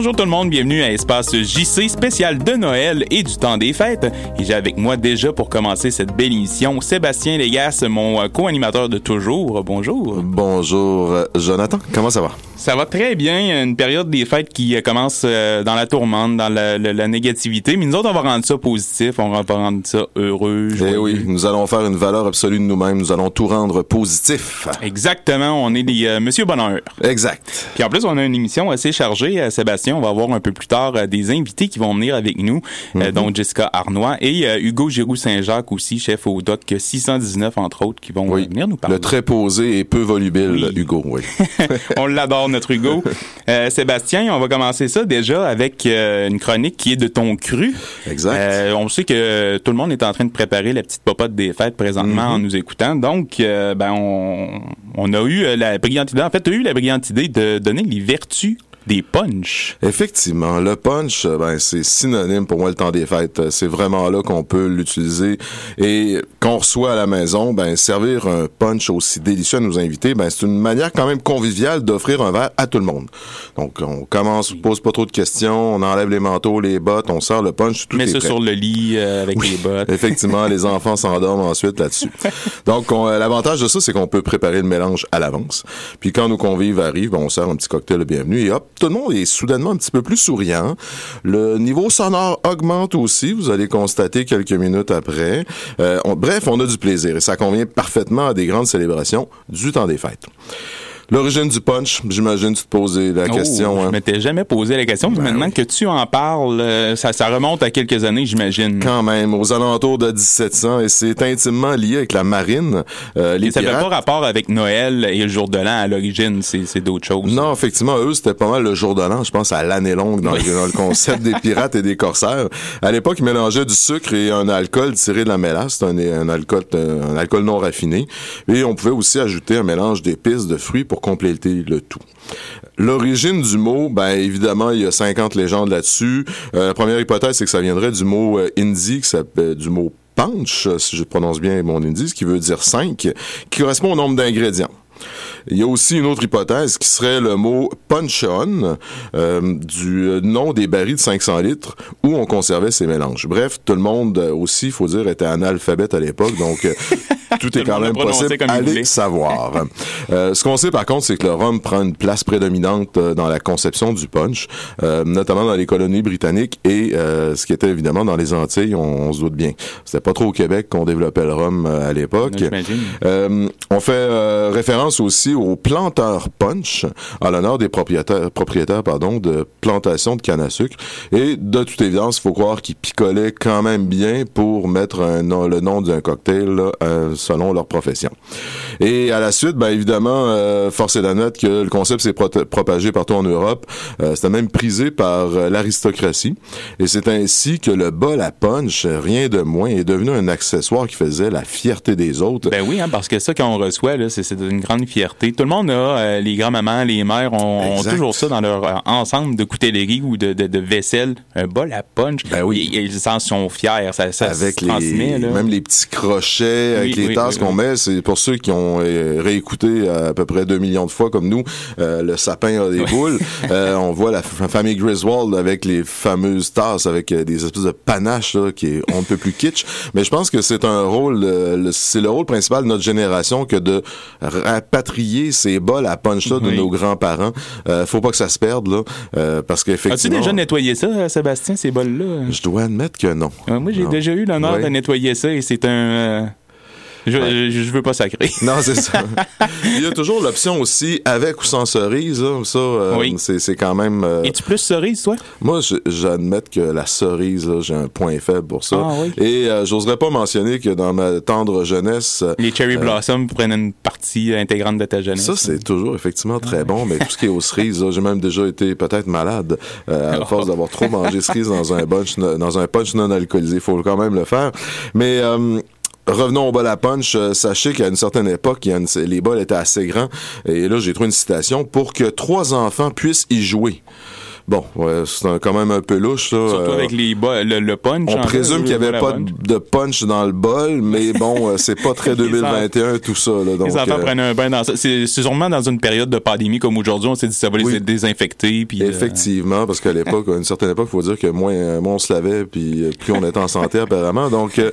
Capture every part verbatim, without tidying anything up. Bonjour tout le monde, bienvenue à Espace J C, spécial de Noël et du temps des fêtes. Et j'ai avec moi déjà pour commencer cette belle émission Sébastien Légas, mon co-animateur de toujours. Bonjour. Bonjour Jonathan, comment ça va? Ça va très bien, une période des fêtes qui commence dans la tourmente, dans la, la, la négativité, mais nous autres on va rendre ça positif, on va rendre ça heureux. Eh oui, nous allons faire une valeur absolue de nous-mêmes, nous allons tout rendre positif. Exactement, on est des euh, Monsieur Bonheur. Exact. Puis en plus on a une émission assez chargée, euh, Sébastien. On va avoir un peu plus tard euh, des invités qui vont venir avec nous, euh, mm-hmm. dont Jessica Arnois et euh, Hugo Giroux-Saint-Jacques aussi, chef au D O C six cent dix-neuf, entre autres, qui vont oui. venir nous parler. Le très posé et peu volubile, oui. Hugo, oui. On l'adore, notre Hugo. euh, Sébastien, on va commencer ça déjà avec euh, une chronique qui est de ton cru. Exact. Euh, on sait que tout le monde est en train de préparer la petite popote des fêtes présentement mm-hmm. en nous écoutant. Donc, euh, ben, on, on a eu la brillante idée, en fait, tu as eu la brillante idée de donner les vertus des punchs. Effectivement, le punch, ben c'est synonyme pour moi le temps des fêtes. C'est vraiment là qu'on peut l'utiliser et qu'on reçoit à la maison, ben servir un punch aussi délicieux à nos invités, ben c'est une manière quand même conviviale d'offrir un verre à tout le monde. Donc on commence, on pose pas trop de questions, on enlève les manteaux, les bottes, on sert le punch, tout est prêt. Mets ça sur le lit euh, avec oui, les bottes. Effectivement, les enfants s'endorment ensuite là-dessus. Donc on, l'avantage de ça, c'est qu'on peut préparer le mélange à l'avance. Puis quand nos convives arrivent, ben on sert un petit cocktail de bienvenue et hop, tout le monde est soudainement un petit peu plus souriant. Le niveau sonore augmente aussi, vous allez constater quelques minutes après. Euh, on, bref, on a du plaisir et ça convient parfaitement à des grandes célébrations du temps des fêtes. L'origine du punch, j'imagine tu te posais la oh, question. Hein. Je m'étais jamais posé la question, mais ben maintenant oui. que tu en parles, ça, ça remonte à quelques années, j'imagine. Quand même, aux alentours de dix-sept cents, et c'est intimement lié avec la marine. Euh, les et ça pirates, fait pas rapport avec Noël et le jour de l'an à l'origine, c'est, c'est d'autres choses. Non, effectivement, eux, c'était pas mal le jour de l'an, je pense à l'année longue dans, oui. le, dans le concept des pirates et des corsaires. À l'époque, ils mélangeaient du sucre et un alcool tiré de la mélasse, c'est un, un, alcool, un alcool non raffiné. Et on pouvait aussi ajouter un mélange d'épices, de fruits pour compléter le tout. L'origine du mot, ben évidemment, il y a cinquante légendes là-dessus. Euh, la première hypothèse, c'est que ça viendrait du mot euh, hindi, qui s'appelle du mot panch, si je prononce bien mon hindi, ce qui veut dire cinq, qui correspond au nombre d'ingrédients. Il y a aussi une autre hypothèse qui serait le mot « punch-on euh, », du nom des barils de cinq cents litres où on conservait ces mélanges. Bref, tout le monde aussi, il faut dire, était analphabète à l'époque, donc tout est quand même possible. Allez savoir. euh, ce qu'on sait, par contre, c'est que le rhum prend une place prédominante dans la conception du punch, euh, notamment dans les colonies britanniques et euh, ce qui était évidemment dans les Antilles, on, on se doute bien. C'était pas trop au Québec qu'on développait le rhum à l'époque. Euh, on fait euh, référence aussi au Planters punch à l'honneur des propriétaires, propriétaires pardon, de plantations de canne à sucre et de toute évidence, il faut croire qu'ils picolaient quand même bien pour mettre un nom, le nom d'un cocktail là, euh, selon leur profession. Et à la suite, ben évidemment, euh, force est de note que le concept s'est pro- propagé partout en Europe. Euh, c'était même prisé par euh, l'aristocratie et c'est ainsi que le bol à punch, rien de moins, est devenu un accessoire qui faisait la fierté des autres. Ben oui, hein, parce que ça, quand on reçoit, là, c'est, c'est une grande fierté. Tout le monde a, euh, les grands-mamans, les mères ont, ont toujours ça dans leur euh, ensemble de coutellerie ou de, de, de vaisselle. Un bol à punch. Ben oui. Ils s'en sont fiers. Ça, ça avec se transmet, les, là. Même les petits crochets, oui, avec les oui, tasses oui, oui. qu'on met, c'est pour ceux qui ont euh, réécouté à peu près deux millions de fois comme nous, euh, le sapin a des oui. boules. euh, on voit la f- famille Griswold avec les fameuses tasses, avec euh, des espèces de panaches là, qui est on ne peut plus kitsch. Mais je pense que c'est un rôle, euh, le, c'est le rôle principal de notre génération que de rap- patrier ces bols à punch-là oui. de nos grands-parents. Euh, faut pas que ça se perde, là, euh, parce qu'effectivement... As-tu déjà nettoyé ça, Sébastien, ces bols-là? Je dois admettre que non. Euh, moi, j'ai non. déjà eu l'honneur oui. de nettoyer ça, et c'est un... Euh... Je, ouais. je, je veux pas sacrer. Non, c'est ça. Il y a toujours l'option aussi avec ou sans cerise. Là, ça, euh, oui. c'est, c'est quand même... Euh... Es-tu plus cerise, toi? Moi, je, j'admets que la cerise, là, j'ai un point faible pour ça. Ah, oui. Et euh, j'oserais pas mentionner que dans ma tendre jeunesse... Les cherry euh, blossoms prennent une partie intégrante de ta jeunesse. Ça, c'est oui. toujours effectivement très ah, bon, mais tout ce qui est aux cerises, là, j'ai même déjà été peut-être malade euh, à oh. force d'avoir trop mangé cerise dans un punch, dans un punch non alcoolisé. Il faut quand même le faire. Mais... Euh, revenons au bol à punch. Sachez qu'à une certaine époque, il y a une, les bols étaient assez grands. Et là, j'ai trouvé une citation. Pour que trois enfants puissent y jouer. Bon, euh, c'est un, quand même un peu louche, là. Surtout euh, avec les bo- le, le punch. On présume qu'il n'y avait pas punch. de punch dans le bol, mais bon, euh, c'est pas très deux mille vingt et un tout ça, là. Donc, les enfants euh, prennent un bain dans ça. C'est, c'est sûrement dans une période de pandémie comme aujourd'hui, on s'est dit ça va les oui. désinfecter. Puis, effectivement, euh... parce qu'à l'époque, à une certaine époque, il faut dire que moins, moins on se lavait, puis plus on était en santé apparemment. Donc, euh,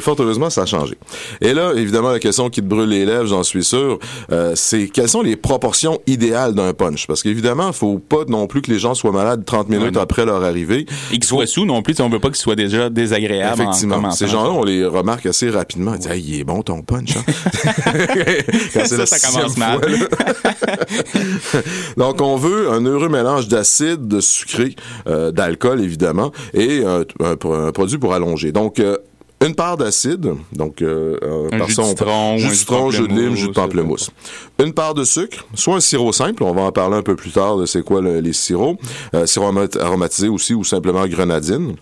fort heureusement, ça a changé. Et là, évidemment, la question qui te brûle les lèvres, j'en suis sûr, euh, c'est quelles sont les proportions idéales d'un punch? Parce qu'évidemment, il ne faut pas non plus que les gens soient malades trente minutes ouais, après leur arrivée. Et qu'ils soient sous non plus, on veut pas qu'ils soient déjà désagréables. Effectivement. En ces gens-là, on les remarque assez rapidement. Ils disent, hey, il est bon ton punch. Hein? Quand c'est ça, ça commence mal. Fois, donc, on veut un heureux mélange d'acide, de sucré, euh, d'alcool, évidemment, et un, un, un produit pour allonger. Donc, euh, une part d'acide, donc euh, un par jus de citron, jus de citron, jus de lime, jus de pamplemousse. Une part de sucre, soit un sirop simple, on va en parler un peu plus tard de c'est quoi le, les sirops, euh, sirop aromatisé aussi ou simplement grenadine,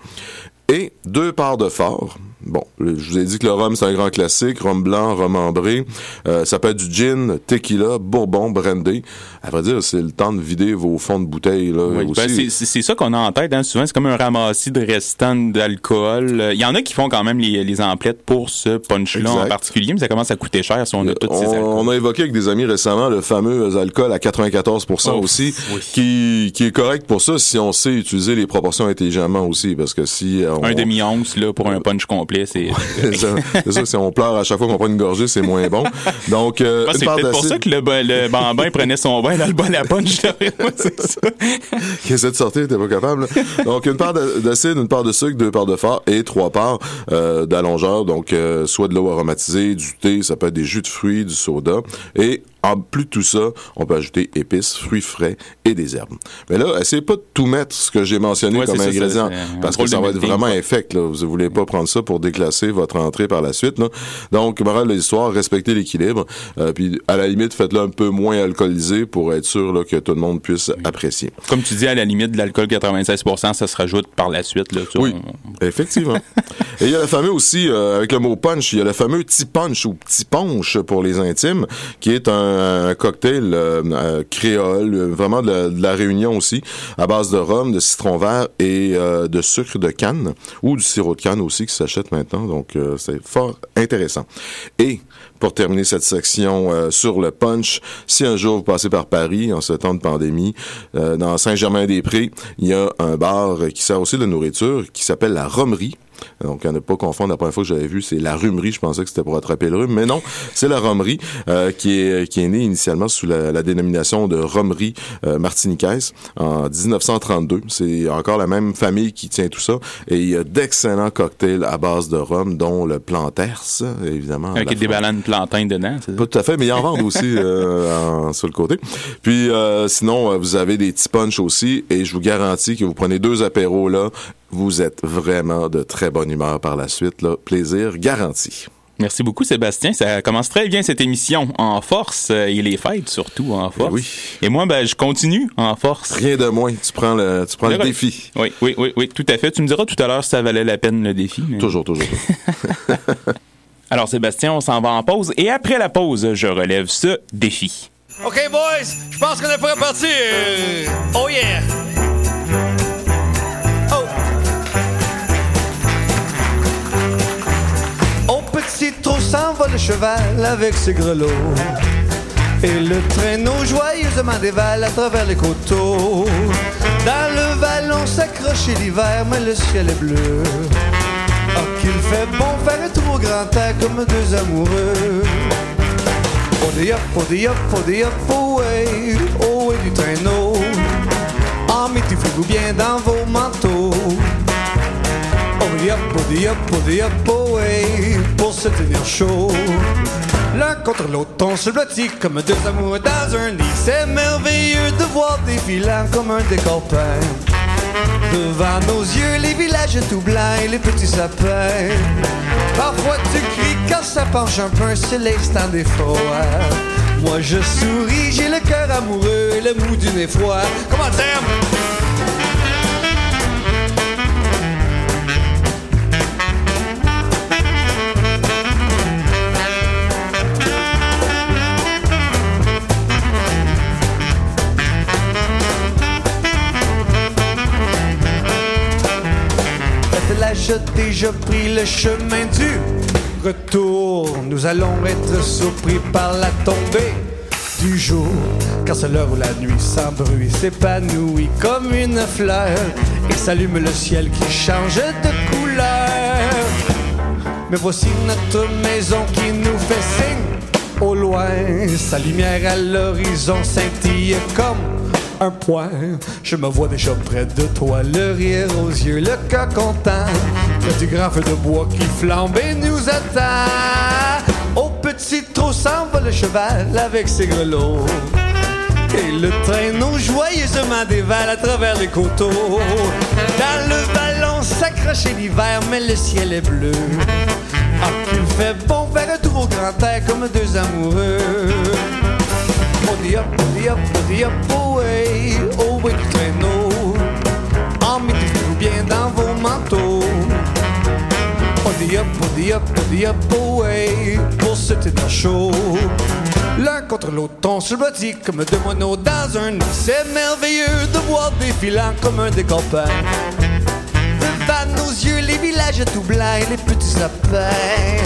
et deux parts de fort. Bon, je vous ai dit que le rhum, c'est un grand classique, rhum blanc, rhum ambré, euh, ça peut être du gin, tequila, bourbon, brandy. À vrai dire, c'est le temps de vider vos fonds de bouteille, là, oui, aussi. Ben c'est, c'est, c'est ça qu'on a en tête, hein. Souvent, c'est comme un ramassis de restants d'alcool. Il y en a qui font quand même les, les emplettes pour ce punch-là exact. En particulier, mais ça commence à coûter cher si on a tous ces alcools. On a évoqué avec des amis récemment le fameux alcool à quatre-vingt-quatorze pour cent oh, aussi, oui. qui, qui est correct pour ça si on sait utiliser les proportions intelligemment aussi, parce que si... On, un demi-once, là, pour un punch complet. C'est... c'est, ça, c'est ça, si on pleure à chaque fois qu'on prend une gorgée, c'est moins bon. Donc, euh, bah, c'est peut-être d'acide. Pour ça que le, le bambin prenait son bain dans le bol à punch. Moi, c'est ça. Qui essaie de sortir, t'es pas capable. Là. Donc, une part d'acide, une part de sucre, deux parts de fort et trois parts euh, d'allongeur. Donc, euh, soit de l'eau aromatisée, du thé, ça peut être des jus de fruits, du soda. Et en plus de tout ça, on peut ajouter épices, fruits frais et des herbes. Mais là, essayez pas de tout mettre ce que j'ai mentionné ouais, comme ça, ingrédient, parce que ça va être vraiment infect. Là. Vous ne voulez pas prendre ça pour déclasser votre entrée par la suite. Là. Donc, morale de l'histoire, respectez l'équilibre. Euh, puis, à la limite, faites-le un peu moins alcoolisé pour être sûr là, que tout le monde puisse oui. apprécier. Comme tu dis, à la limite, de l'alcool quatre-vingt-seize pour cent, ça se rajoute par la suite. Là, oui, on... effectivement. Et il y a le fameux aussi, euh, avec le mot punch, il y a le fameux petit punch ou petit punch pour les intimes, qui est un un cocktail euh, euh, créole, euh, vraiment de la, de la Réunion aussi, à base de rhum, de citron vert et euh, de sucre de canne, ou du sirop de canne aussi qui s'achète maintenant, donc euh, c'est fort intéressant. Et pour terminer cette section euh, sur le punch, si un jour vous passez par Paris, en ce temps de pandémie, euh, dans Saint-Germain-des-Prés, il y a un bar qui sert aussi de nourriture, qui s'appelle la Romerie. Donc, à ne pas confondre, la première fois que j'avais vu, c'est la Rhumerie. Je pensais que c'était pour attraper le rhume, mais non, c'est la Romerie euh, qui est qui est née initialement sous la, la dénomination de Romerie euh, martiniquaise en dix-neuf cent trente-deux. C'est encore la même famille qui tient tout ça. Et il y a d'excellents cocktails à base de rhum, dont le Planters, évidemment. Avec des bananes de plantain dedans, c'est ça? Pas tout à fait, mais ils en vendent aussi euh, en, sur le côté. Puis, euh, sinon, vous avez des petits punch aussi, et je vous garantis que vous prenez deux apéros là, vous êtes vraiment de très bonne humeur par la suite. Là. Plaisir garanti. Merci beaucoup, Sébastien. Ça commence très bien, cette émission, en force. Et les fêtes, surtout, en force. Oui. Et moi, ben, je continue en force. Rien de moins. Tu prends le, tu prends le, le défi. Oui, oui, oui, oui, tout à fait. Tu me diras tout à l'heure si ça valait la peine, le défi. Mais... Toujours, toujours. toujours. Alors, Sébastien, on s'en va en pause. Et après la pause, je relève ce défi. OK, boys, je pense qu'on est prêt à partir. Oh, yeah! Trop s'en va le cheval avec ses grelots et le traîneau joyeusement dévale à travers les coteaux. Dans le val on s'accroche l'hiver mais le ciel est bleu. Oh qu'il fait bon faire un trou au grand air comme deux amoureux. Oh des hop, oh des hop, oh des hop, oh ouais, oh ouais du traîneau. Oh mettez-vous bien dans vos manteaux. Oh des hop, oh des hop, oh des hop, oh ouais. Pour se tenir chaud, l'un contre l'autre on se blottit comme deux amoureux dans un lit. C'est merveilleux de voir des vilains comme un décor peint. Devant nos yeux les villages tout blancs et les petits sapins. Parfois tu cries quand ça penche un peu, c'est l'instant des fois. Moi je souris, j'ai le cœur amoureux et le mou du nez froid. Comment dire? j'ai déjà pris le chemin du retour. Nous allons être surpris par la tombée du jour, quand c'est l'heure où la nuit sans bruit s'épanouit comme une fleur et s'allume le ciel qui change de couleur. Mais voici notre maison qui nous fait signe au loin, sa lumière à l'horizon scintille comme un point. Je me vois déjà près de toi, le rire aux yeux, le cœur content. Près du grand feu de bois qui flambe et nous attend. Au petit trot s'envole le cheval avec ses grelots, et le traîneau joyeusement dévale à travers les coteaux. Dans le ballon s'accroche l'hiver, mais le ciel est bleu. Ah, qu'il fait bon faire un tour au grand air comme deux amoureux. On dit hop, on dit hop, on dit hop, oh hey, oh hey, le traîneau. En mettez-vous bien dans vos manteaux. On dit hop, on dit hop, on dit hop, oh hey, pour ce tétan chaud. L'un contre l'autre, on se bâtit comme deux moineaux dans un nid. C'est merveilleux de voir défilant comme un des campagnes. Devant nos yeux, les villages tout blancs et les petits sapins.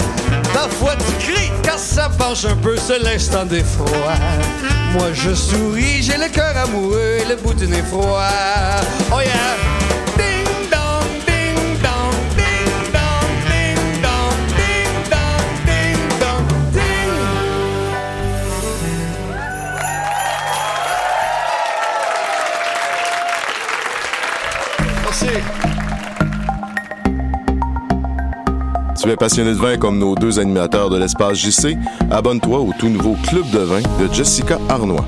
Parfois tu cries quand ça penche un peu, c'est l'instant d'effroi. Moi je souris, j'ai le cœur amoureux et le bout du nez froid. Oh yeah! Tu es passionné de vin comme nos deux animateurs de l'espace J C? Abonne-toi au tout nouveau Club de vin de Jessica Arnois.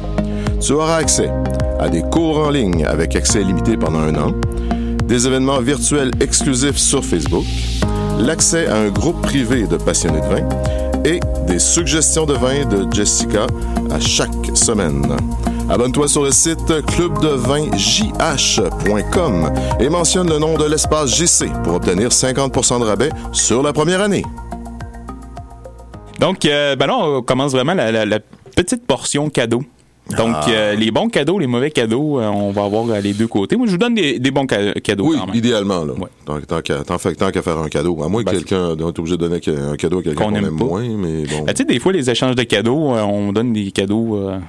Tu auras accès à des cours en ligne avec accès limité pendant un an, des événements virtuels exclusifs sur Facebook, l'accès à un groupe privé de passionnés de vin et des suggestions de vin de Jessica à chaque semaine. Abonne-toi sur le site club de vin j h point com et mentionne le nom de l'espace J C pour obtenir cinquante pour cent de rabais sur la première année. Donc, euh, ben là, on commence vraiment la, la, la petite portion cadeau. Donc, ah. euh, les bons cadeaux, les mauvais cadeaux, euh, on va avoir euh, les deux côtés. Moi, je vous donne des, des bons ca- cadeaux. Oui, quand même. Idéalement. Là. Ouais. Tant, tant, qu'à, tant, fait, tant qu'à faire un cadeau. À moins que ben, quelqu'un soit obligé de donner un cadeau à quelqu'un qu'on, qu'on aime, aime moins. Mais bon. Ben, tu sais, des fois, les échanges de cadeaux, euh, on donne des cadeaux... Euh,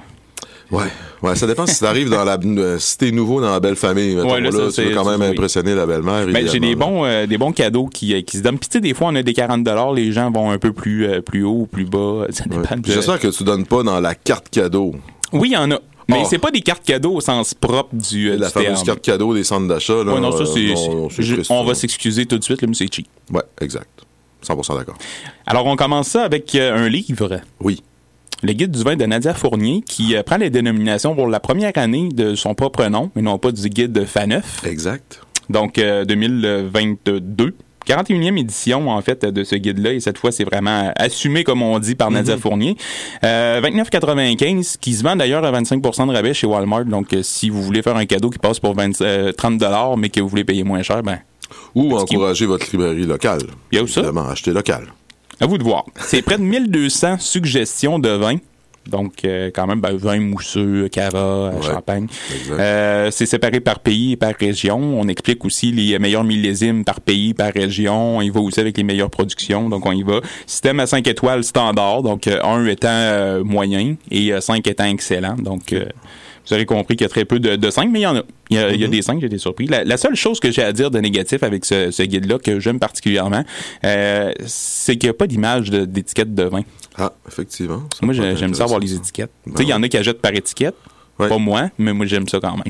Ouais, ouais, ça dépend si t'arrives dans la, euh, si t'es nouveau dans la belle famille, mettons, ouais, là, ça, là, tu veux quand même impressionner oui. la belle-mère. Mais j'ai des bons, euh, des bons cadeaux qui, qui se donnent. Puis tu sais, des fois, on a des quarante dollars, les gens vont un peu plus, euh, plus haut ou plus bas. Ça dépend. Ouais. De... J'espère que tu donnes pas dans la carte cadeau. Oui, il y en a. Mais oh. c'est pas des cartes cadeaux au sens propre du, euh, la du terme. La fameuse carte cadeau des centres d'achat, là. Ouais, non, ça, c'est, on, c'est, on, c'est on va s'excuser tout de suite, là, mais c'est cheap. Ouais, exact. cent pour cent d'accord. Alors, on commence ça avec euh, un livre. Oui. Le guide du vin de Nadia Fournier, qui euh, prend les dénominations pour la première année de son propre nom, mais non pas du guide F A neuf. Exact. Donc, euh, deux mille vingt-deux. quarante et unième édition, en fait, de ce guide-là. Et cette fois, c'est vraiment assumé, comme on dit, par Nadia mm-hmm. Fournier. Euh, vingt-neuf quatre-vingt-quinze, qui se vend d'ailleurs à vingt-cinq pour cent de rabais chez Walmart. Donc, euh, si vous voulez faire un cadeau qui passe pour vingt, euh, trente dollars, mais que vous voulez payer moins cher, ben... Ou encourager vous... votre librairie locale. Il y a où ça? Évidemment, acheter local. À vous de voir. C'est près de mille deux cents suggestions de vins. Donc, euh, quand même, ben, vin mousseux, Cava, ouais, champagne. Euh, c'est séparé par pays et par région. On explique aussi les meilleurs millésimes par pays, par région. On y va aussi avec les meilleures productions. Donc, on y va. Système à cinq étoiles standard. Donc, euh, un étant euh, moyen et euh, cinq étant excellent. Donc, euh, vous aurez compris qu'il y a très peu de, de cinq, mais il y en a. Il y a, mm-hmm. il y a des cinq, j'ai été surpris. La, la seule chose que j'ai à dire de négatif avec ce, ce guide-là, que j'aime particulièrement, euh, c'est qu'il n'y a pas d'image de, d'étiquette de vin. Ah, effectivement. Ça moi, j'ai, j'aime ça avoir les étiquettes. Tu sais, il y en a qui achètent par étiquette. Ouais. Pas moi, mais moi, j'aime ça quand même.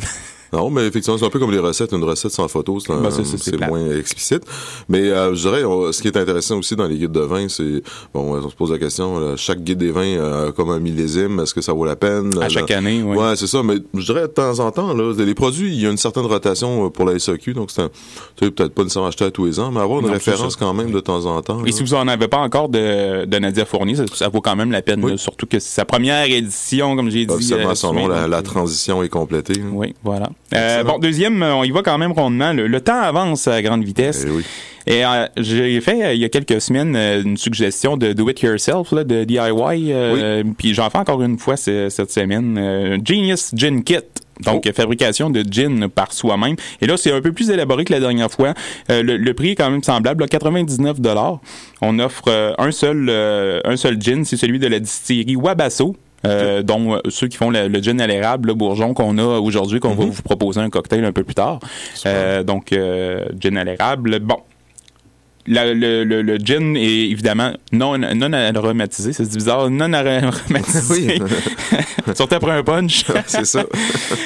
Non, mais effectivement, c'est un peu comme les recettes. Une recette sans photo, c'est, un, ben ça, c'est, c'est, c'est moins explicite. Mais euh, je dirais, on, ce qui est intéressant aussi dans les guides de vin, c'est, bon, on se pose la question, là, chaque guide des vins euh, comme un millésime, est-ce que ça vaut la peine? À là, chaque année, oui. Ouais, c'est ça. Mais je dirais, de temps en temps, là, les produits, il y a une certaine rotation pour la S A Q, donc c'est un, tu sais, peut-être pas nécessairement acheter à tous les ans, mais avoir une non, référence quand même de temps en temps. Et là. Si vous en avez pas encore de, de Nadia Fournier, ça, ça vaut quand même la peine, oui. là, surtout que c'est sa première édition, comme j'ai dit. Absolument, euh, son nom, la, la transition est complétée. Oui, voilà. Euh, bon, deuxième, on y va quand même rondement. Le, le temps avance à grande vitesse. Eh oui. Et euh, j'ai fait, euh, il y a quelques semaines, euh, une suggestion de Do It Yourself, là, de D I Y. Euh, oui. Puis j'en fais encore une fois c'est, cette semaine. Euh, Genius Gin Kit. Donc, oh. fabrication de gin par soi-même. Et là, c'est un peu plus élaboré que la dernière fois. Euh, le, le prix est quand même semblable, là, quatre-vingt-dix-neuf dollars. On offre euh, un seul euh, un seul gin, c'est celui de la distillerie Wabasso. Euh, dont euh, ceux qui font le, le gin à l'érable, le bourgeon qu'on a aujourd'hui, qu'on mm-hmm. va vous proposer un cocktail un peu plus tard. Euh, donc, euh, gin à l'érable. Bon, la, le, le, le gin est évidemment non, non aromatisé. C'est bizarre, non aromatisé. Surtout après un punch. C'est ça.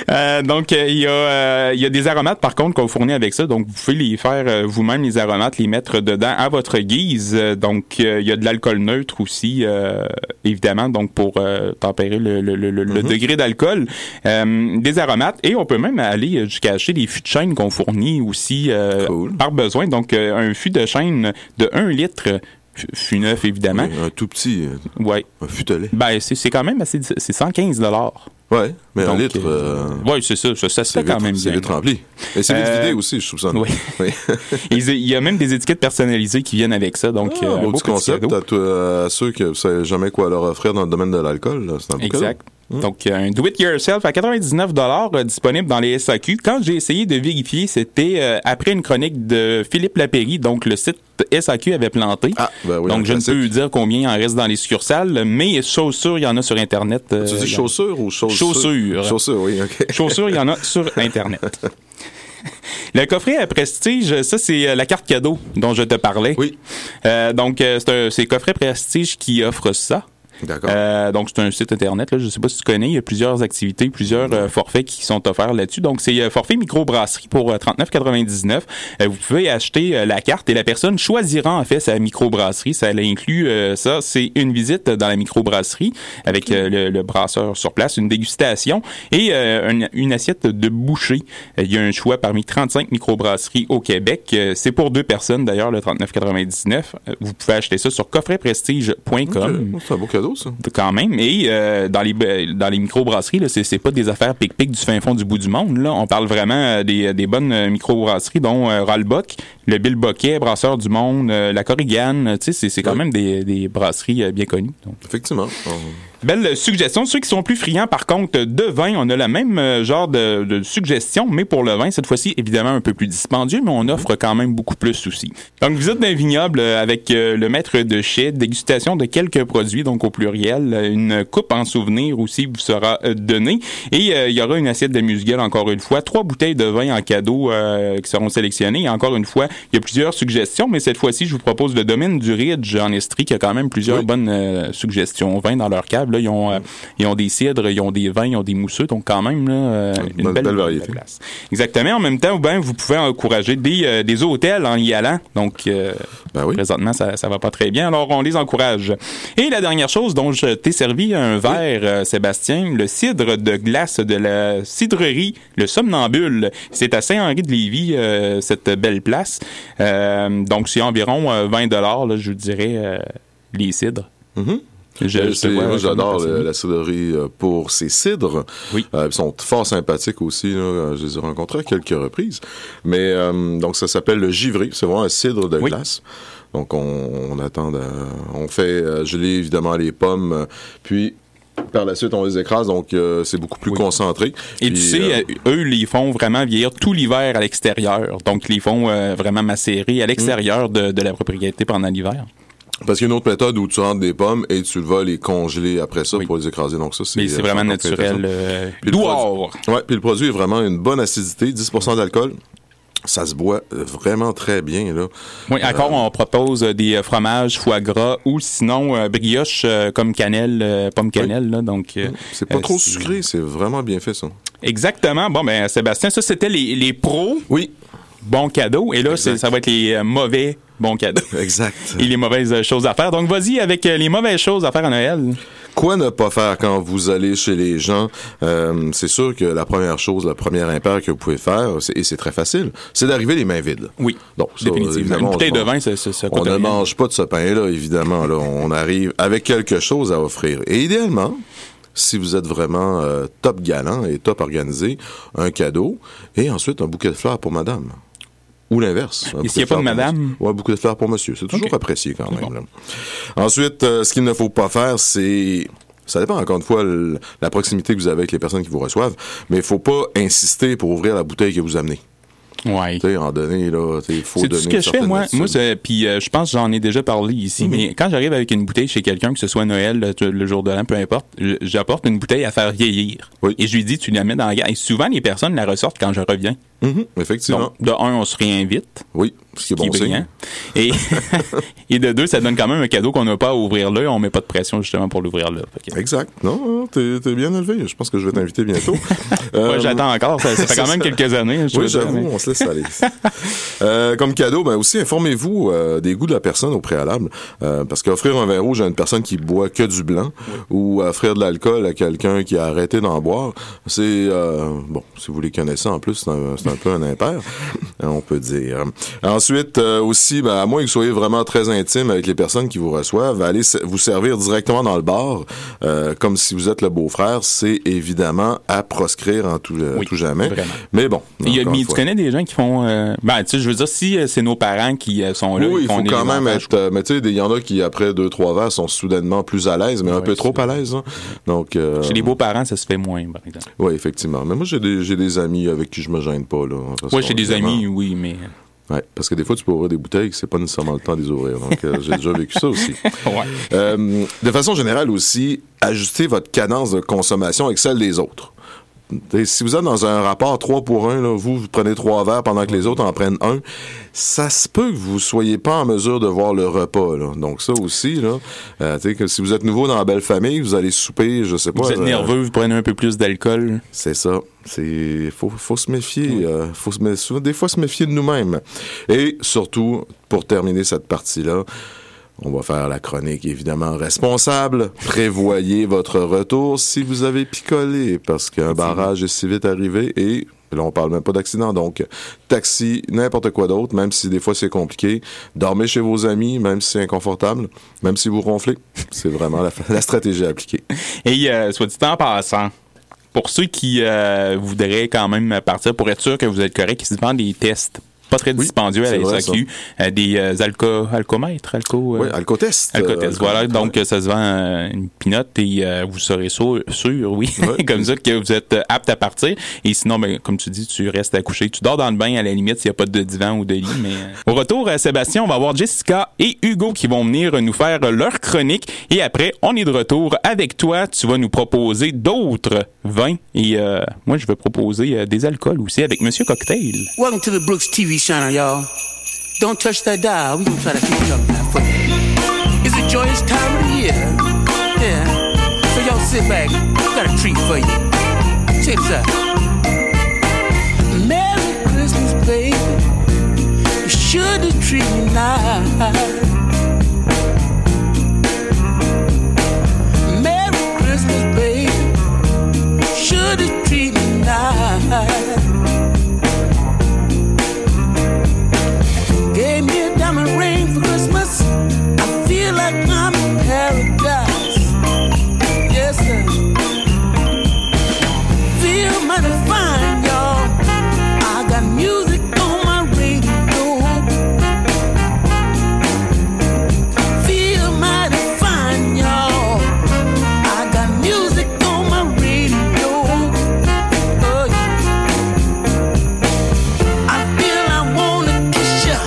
euh, donc, il y, euh, y a des aromates, par contre, qu'on fournit avec ça. Donc, vous pouvez les faire euh, vous-même, les aromates, les mettre dedans à votre guise. Donc, il euh, y a de l'alcool neutre aussi, euh, évidemment, donc pour euh, tempérer le, le, le, le mm-hmm. degré d'alcool. Euh, des aromates. Et on peut même aller jusqu'à acheter des fûts de chêne qu'on fournit aussi euh, cool. par besoin. Donc, euh, un fût de chêne de un litre, fût neuf, évidemment. Oui, un tout petit. Ouais. Un futelet. Ben, c'est, c'est quand même assez. C'est cent quinze dollars. Ouais, mais donc, un litre. Euh, oui, c'est ça. Ça, ça se fait quand même bien. C'est vite rempli. Et c'est vite euh, vidé aussi, je trouve ça. Oui. oui. Il y a même des étiquettes personnalisées qui viennent avec ça. Donc, ah, un beau, beau petit concept à, t- à ceux qui ne savent jamais quoi leur offrir dans le domaine de l'alcool. Là. C'est un exact. Hum. Donc, un do-it-yourself à quatre-vingt-dix-neuf dollars euh, disponible dans les S A Q. Quand j'ai essayé de vérifier, c'était euh, après une chronique de Philippe Lapéry, donc le site S A Q avait planté. Ah, ben oui, donc, je classique. ne peux dire combien il en reste dans les succursales, mais chaussures, il y en a sur Internet. Euh, tu dis chaussures ou chaussures? Chaussures. Chaussures, oui, OK. Chaussures, il y en a sur Internet. Le coffret à prestige, ça, c'est la carte cadeau dont je te parlais. Oui. Euh, donc, c'est, un, c'est Coffret Prestige qui offre ça. D'accord. Euh, donc, c'est un site Internet. Là, je ne sais pas si tu connais. Il y a plusieurs activités, plusieurs euh, forfaits qui sont offerts là-dessus. Donc, c'est euh, forfait microbrasserie pour euh, trente-neuf quatre-vingt-dix-neuf. Euh, vous pouvez acheter euh, la carte et la personne choisira en fait sa microbrasserie. Ça inclut euh, ça. C'est une visite dans la microbrasserie avec euh, le, le brasseur sur place, une dégustation et euh, une, une assiette de bouchée. Euh, il y a un choix parmi trente-cinq microbrasseries au Québec. Euh, c'est pour deux personnes, d'ailleurs, le trente-neuf quatre-vingt-dix-neuf. Euh, vous pouvez acheter ça sur coffret prestige point com. Okay. C'est un beau cadeau. Ça. Quand même. Et euh, dans les dans les microbrasseries, là, c'est, c'est pas des affaires pic-pic du fin fond du bout du monde. Là. On parle vraiment des, des bonnes microbrasseries, dont euh, Ralbock, le Bill Boquet, Brasseur du Monde, euh, La Corrigan. Tu sais, c'est, c'est quand oui. même des, des brasseries euh, bien connues. Donc. Effectivement. Oh. Belle suggestion. Ceux qui sont plus friands, par contre, de vin, on a le même genre de, de suggestion, mais pour le vin, cette fois-ci, évidemment, un peu plus dispendieux, mais on offre quand même beaucoup plus aussi. Donc, visite d'un vignoble avec le maître de chai, dégustation de quelques produits, donc au pluriel, une coupe en souvenir aussi vous sera donnée, et euh, il y aura une assiette de musical encore une fois, trois bouteilles de vin en cadeau euh, qui seront sélectionnées, et encore une fois, il y a plusieurs suggestions, mais cette fois-ci, je vous propose le Domaine du Ridge en Estrie, qui a quand même plusieurs oui. bonnes euh, suggestions vin dans leur câble. Là, ils, ont, euh, ils ont des cidres, ils ont des vins, ils ont des mousseux, donc quand même là, euh, une belle, belle variété. Place. Exactement. En même temps, ben, vous pouvez encourager des, euh, des hôtels en y allant. Donc, euh, ben oui. présentement, ça ne va pas très bien. Alors, on les encourage. Et la dernière chose dont je t'ai servi un verre, oui. euh, Sébastien, le cidre de glace de la cidrerie Le Somnambule. C'est à Saint-Henri-de-Lévis, euh, cette belle place. Euh, donc, c'est environ euh, vingt dollars, là, je vous dirais, euh, les cidres. Mm-hmm. Je, je c'est, vois, moi, j'adore la, la cidrerie pour ses cidres. Oui. Euh, ils sont fort sympathiques aussi. Là. Je les ai rencontrés à quelques reprises. Mais euh, donc, ça s'appelle le Givré. C'est vraiment un cidre de oui. glace. Donc, on, on attend. De, on fait geler évidemment les pommes. Puis, par la suite, on les écrase, donc euh, c'est beaucoup plus oui. concentré. Et puis, tu sais, euh, eux, ils font vraiment vieillir tout l'hiver à l'extérieur. Donc, ils font euh, vraiment macérer à l'extérieur hum. de, de la propriété pendant l'hiver. Parce qu'il y a une autre méthode où tu rentres des pommes et tu vas les congeler après ça oui. pour les écraser. Donc ça, c'est, mais c'est vraiment euh, naturel. Euh, Douard! Oui, puis le produit est vraiment une bonne acidité, dix pour cent d'alcool. Ça se boit vraiment très bien, là. Oui, encore, euh, on propose des fromages foie gras ou sinon euh, brioche euh, comme cannelle, euh, pomme cannelle, oui. là. Donc, euh, c'est pas euh, trop c'est... sucré, c'est vraiment bien fait, ça. Exactement. Bon, ben Sébastien, ça, c'était les, les pros. Oui. Bon cadeau. Et là, c'est, ça va être les euh, mauvais bons cadeaux. Exact. Et les mauvaises euh, choses à faire. Donc, vas-y avec euh, les mauvaises choses à faire à Noël. Quoi ne pas faire quand vous allez chez les gens? Euh, c'est sûr que la première chose, la première impair que vous pouvez faire, c'est, et c'est très facile, c'est d'arriver les mains vides. Oui, donc, ça, définitivement. Une bouteille de vin, ça, ça, ça coûte rien. On ne mange pas de ce pain-là, évidemment. Là, on arrive avec quelque chose à offrir. Et idéalement, si vous êtes vraiment euh, top galant et top organisé, un cadeau et ensuite un bouquet de fleurs pour madame. Ou l'inverse. Et s'il n'y a pas de madame? Oui, beaucoup de fleurs pour monsieur. C'est toujours okay. apprécié quand même. Bon. Là. Ensuite, euh, ce qu'il ne faut pas faire, c'est Ça dépend encore une fois le, la proximité que vous avez avec les personnes qui vous reçoivent, mais il ne faut pas insister pour ouvrir la bouteille que vous amenez. Ouais. Tu sais, en donner, là, il faut donner. C'est ce que je fais, moi. Moi, puis euh, je pense que j'en ai déjà parlé ici, mm-hmm. mais quand j'arrive avec une bouteille chez quelqu'un, que ce soit Noël, le, le jour de l'an, peu importe, j'apporte une bouteille à faire vieillir. Oui. Et je lui dis, tu la mets dans la garde. Et souvent, les personnes la ressortent quand je reviens. Mm-hmm. Effectivement. Donc, de un, on se réinvite. Oui, ce qui est bon signe. Et, et de deux, ça donne quand même un cadeau qu'on n'a pas à ouvrir là. On ne met pas de pression, justement, pour l'ouvrir là. Que... Exact. Non, t'es, t'es bien élevé. Je pense que je vais t'inviter bientôt. euh... ouais, j'attends encore. Ça, ça fait quand même ça. quelques années. Je oui, j'avoue, dire, mais... on se laisse aller. euh, comme cadeau, ben aussi, informez-vous euh, des goûts de la personne au préalable. Euh, parce qu'offrir un vin rouge à une personne qui boit que du blanc oui. ou offrir de l'alcool à quelqu'un qui a arrêté d'en boire, c'est... Euh, bon, si vous les connaissez, en plus, c'est un, c'est un un peu un impair, on peut dire. Ensuite, euh, aussi, ben, à moins que vous soyez vraiment très intime avec les personnes qui vous reçoivent, allez vous servir directement dans le bar, euh, comme si vous êtes le beau-frère, c'est évidemment à proscrire en tout, euh, oui, tout jamais. Vraiment. Mais bon. Il y a, mais tu connais des gens qui font... Euh, ben, tu sais, je veux dire, si euh, c'est nos parents qui euh, sont là... Oui, il faut quand même être... Euh, mais tu sais, il y en a qui, après deux, trois verres, sont soudainement plus à l'aise, mais oui, un peu trop à l'aise. Hein. Donc, euh, chez les beaux-parents, ça se fait moins, par exemple. Oui, effectivement. Mais moi, j'ai des, j'ai des amis avec qui je me gêne pas. Oui, chez des amis, oui, mais... Oui, parce que des fois, tu peux ouvrir des bouteilles que c'est pas nécessairement le temps de les ouvrir. Donc, euh, j'ai déjà vécu ça aussi. Ouais. Euh, de façon générale aussi, ajustez votre cadence de consommation avec celle des autres. T'sais, si vous êtes dans un rapport trois pour un, là, vous, vous prenez trois verres pendant que les autres en prennent un, ça se peut que vous ne soyez pas en mesure de voir le repas. Là. Donc ça aussi, là, euh, que si vous êtes nouveau dans la belle famille, vous allez souper, je sais pas... Vous êtes euh, nerveux, vous prenez un peu plus d'alcool. C'est ça. Il faut, faut se méfier. Oui. Euh, faut se méfier, des fois, se méfier de nous-mêmes. Et surtout, pour terminer cette partie-là, on va faire la chronique, évidemment, responsable. Prévoyez votre retour si vous avez picolé, parce qu'un barrage est si vite arrivé et... Là, on parle même pas d'accident, donc taxi, n'importe quoi d'autre, même si des fois c'est compliqué. Dormez chez vos amis, même si c'est inconfortable, même si vous ronflez. C'est vraiment la, la stratégie à appliquer. Et euh, soit dit en passant, pour ceux qui euh, voudraient quand même partir, pour être sûr que vous êtes correct, ils se font des tests. Pas très oui, dispendieux à la S A Q, euh, des euh, alco, alcomètres, alco... Euh, oui, alcotest. Alcotest, euh, voilà. Donc, ouais. ça se vend euh, une pinote et euh, vous serez sûr, sûr oui, ouais. comme ça, que vous êtes apte à partir. Et sinon, ben, comme tu dis, tu restes accouché. Tu dors dans le bain, à la limite, s'il n'y a pas de divan ou de lit. Mais euh... Au retour, euh, Sébastien, on va avoir Jessica et Hugo qui vont venir nous faire leur chronique. Et après, on est de retour avec toi. Tu vas nous proposer d'autres vins. Et euh, moi, je vais proposer euh, des alcools aussi avec Monsieur Cocktail. Welcome to the Brooks T V. Channel, y'all. Don't touch that dial. We gonna try to keep it up now for you. It's a joyous time of the year. Yeah. So y'all sit back. We got a treat for you. Check this out. Merry Christmas, baby. You should have treated me nice. Merry Christmas, baby. You should have treated me nice. Gave me a diamond ring for Christmas. I feel like I'm in paradise. Yes, sir. Feel mighty fine, y'all. I got music on my radio. Feel mighty fine, y'all. I got music on my radio. Oh, yeah. I feel I wanna kiss ya.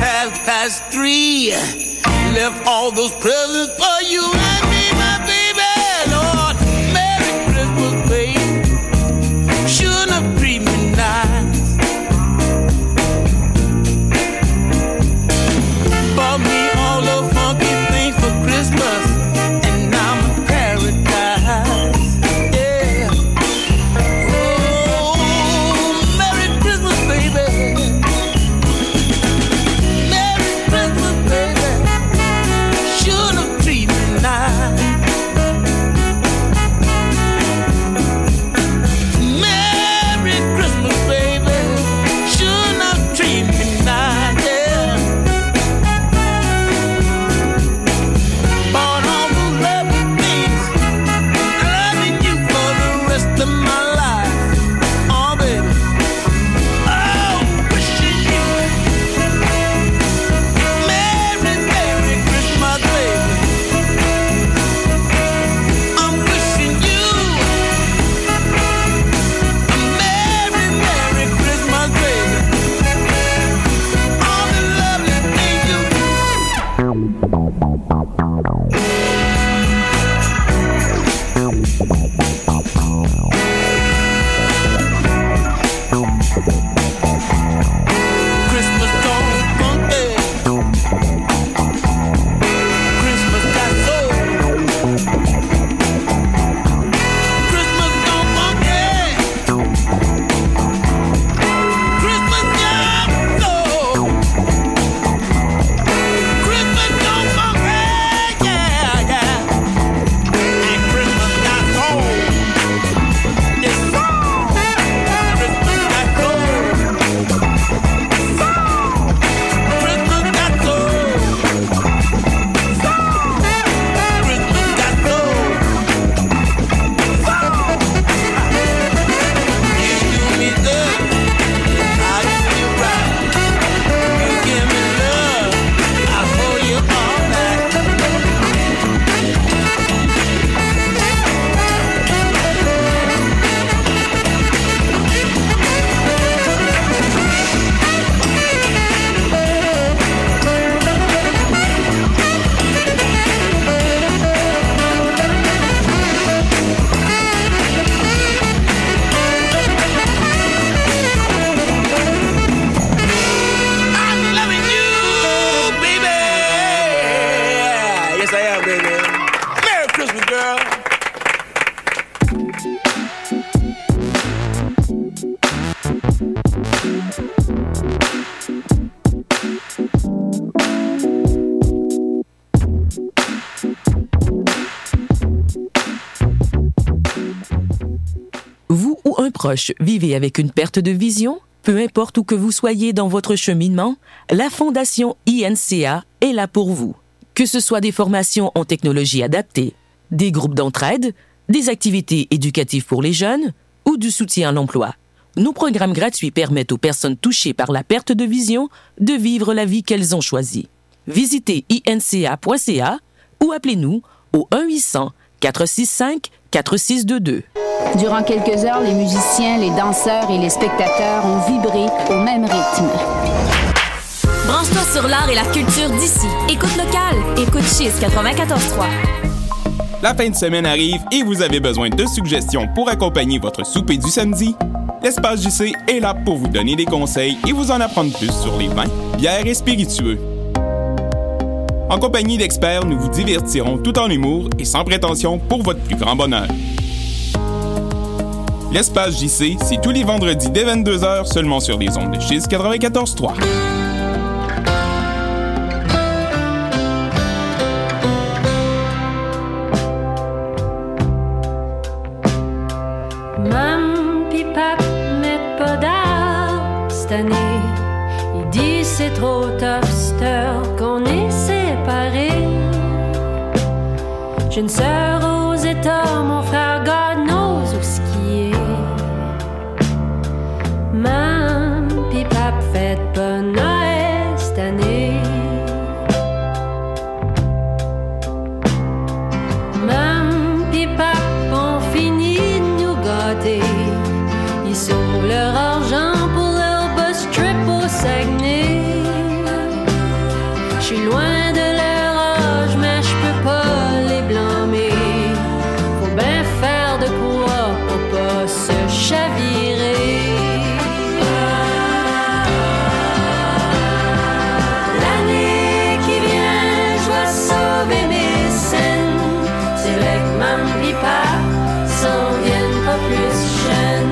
Half past three, left all those presents for you and me, my baby. Lord, Merry Christmas, baby. Shouldn't have treated me nice. Bought me all the funky things for Christmas, and I'm in paradise. Nah. Vous ou un proche vivez avec une perte de vision? Peu importe où que vous soyez dans votre cheminement, la Fondation I N C A est là pour vous. Que ce soit des formations en technologie adaptée, des groupes d'entraide, des activités éducatives pour les jeunes ou du soutien à l'emploi. Nos programmes gratuits permettent aux personnes touchées par la perte de vision de vivre la vie qu'elles ont choisie. Visitez I N C A point C A ou appelez-nous au un huit cents quatre six cinq quatre six deux deux. Durant quelques heures, les musiciens, les danseurs et les spectateurs ont vibré au même rythme. Branche-toi sur l'art et la culture d'ici. Écoute locale. Écoute Chiz quatre-vingt-quatorze virgule trois. La fin de semaine arrive et vous avez besoin de suggestions pour accompagner votre souper du samedi? L'Espace J C est là pour vous donner des conseils et vous en apprendre plus sur les vins, bières et spiritueux. En compagnie d'experts, nous vous divertirons tout en humour et sans prétention pour votre plus grand bonheur. L'Espace J C, c'est tous les vendredis dès vingt-deux heures seulement sur les ondes de Chiz quatre-vingt-quatorze virgule trois. Il dit c'est trop tough cette heure qu'on est séparés. J'ai une sœur aux États, mon frère God knows où skier. Mam pis pap fête pas Noël cette année. Mam pis pap ont fini de nous gâter. Ils sauvent leur argent. Je suis loin de leur âge, mais je peux pas les blâmer. Faut bien faire de quoi pour pas se chavirer. L'année qui vient, je dois sauver mes scènes. C'est vrai que maman pis papa s'en viennent pas plus jeunes.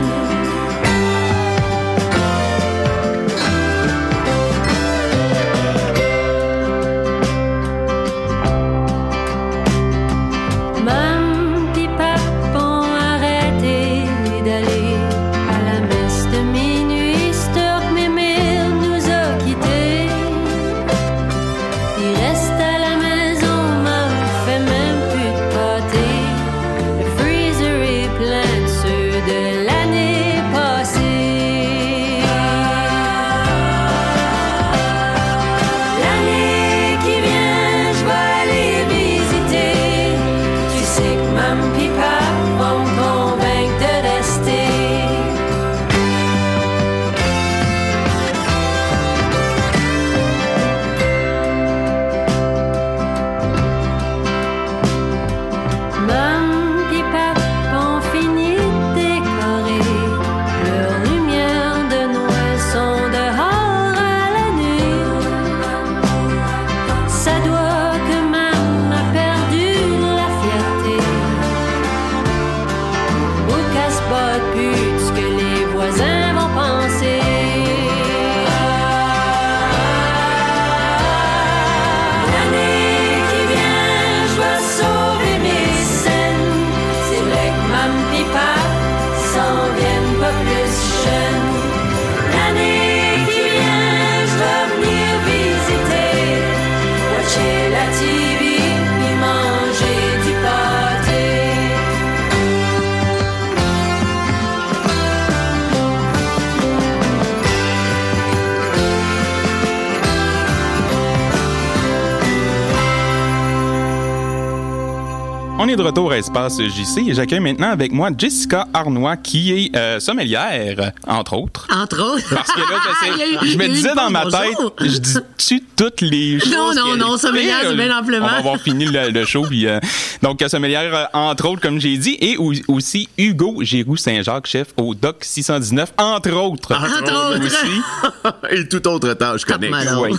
On est de retour à Espace J C et j'accueille maintenant avec moi Jessica Arnois qui est euh, sommelière, entre autres. Entre autres. Parce que là, eu, je me disais dans ma tête, bonjour. Je dis-tu toutes les choses? Non, non, non, sommelière, c'est bien amplement. On va avoir fini le, le show. Puis, euh, donc, sommelière, entre autres, comme j'ai dit, et ou, aussi Hugo Giroux-Saint-Jacques, chef au D O C six cent dix-neuf, entre autres. Entre, entre autres. Aussi. Et toute autre tâche connexe. Oui.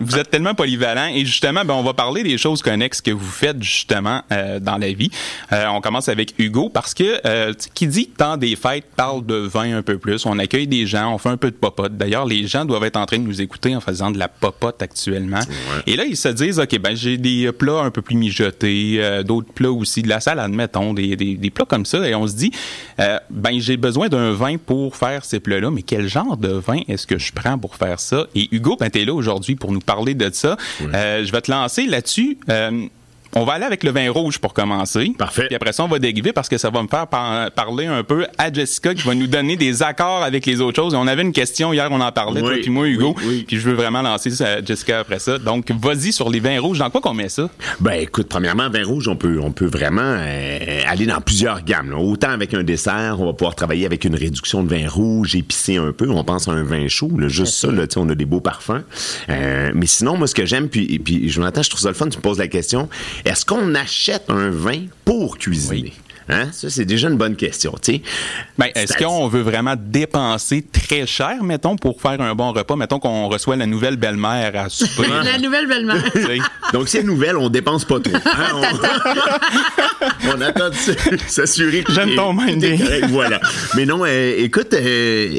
Vous êtes tellement polyvalent et justement, ben, on va parler des choses connexes que vous faites justement euh, dans la vie. Euh, on commence avec Hugo parce que euh, qui dit temps des fêtes parle de vin un peu plus. On accueille des gens, on fait un peu de popote. D'ailleurs, les gens doivent être en train de nous écouter en faisant de la popote actuellement. actuellement. Ouais. Et là, ils se disent, OK, ben j'ai des plats un peu plus mijotés, euh, d'autres plats aussi de la salle, admettons, des, des, des plats comme ça. Et on se dit, euh, ben j'ai besoin d'un vin pour faire ces plats-là, mais quel genre de vin est-ce que je prends pour faire ça? Et Hugo, ben t'es là aujourd'hui pour nous parler de ça. Ouais. Euh, je vais te lancer là-dessus. Euh, On va aller avec le vin rouge pour commencer. Parfait. Puis après ça, on va dériver parce que ça va me faire par- parler un peu à Jessica qui va nous donner des accords avec les autres choses. Et on avait une question hier, on en parlait, oui, toi puis moi, Hugo. Oui, oui. Puis je veux vraiment lancer ça à Jessica après ça. Donc, vas-y sur les vins rouges. Dans quoi qu'on met ça? Ben, écoute, premièrement, vin rouge, on peut, on peut vraiment euh, aller dans plusieurs gammes, là. Autant avec un dessert, on va pouvoir travailler avec une réduction de vin rouge, épicé un peu. On pense à un vin chaud, là, juste ça, là, tu sais, on a des beaux parfums. Euh, mais sinon, moi, ce que j'aime, puis, puis Jonathan, je trouve ça le fun, tu me poses la question. Est-ce qu'on achète un vin pour cuisiner? Oui. Hein? Ça, c'est déjà une bonne question, tu sais. Ben, est-ce c'est qu'on veut vraiment dépenser très cher, mettons, pour faire un bon repas? Mettons qu'on reçoit la nouvelle belle-mère à souper. La nouvelle belle-mère. Donc, c'est nouvelle, on dépense pas trop. Hein? On... on attend de s'assurer. J'aime ton minding. Voilà. Mais non, euh, écoute... Euh...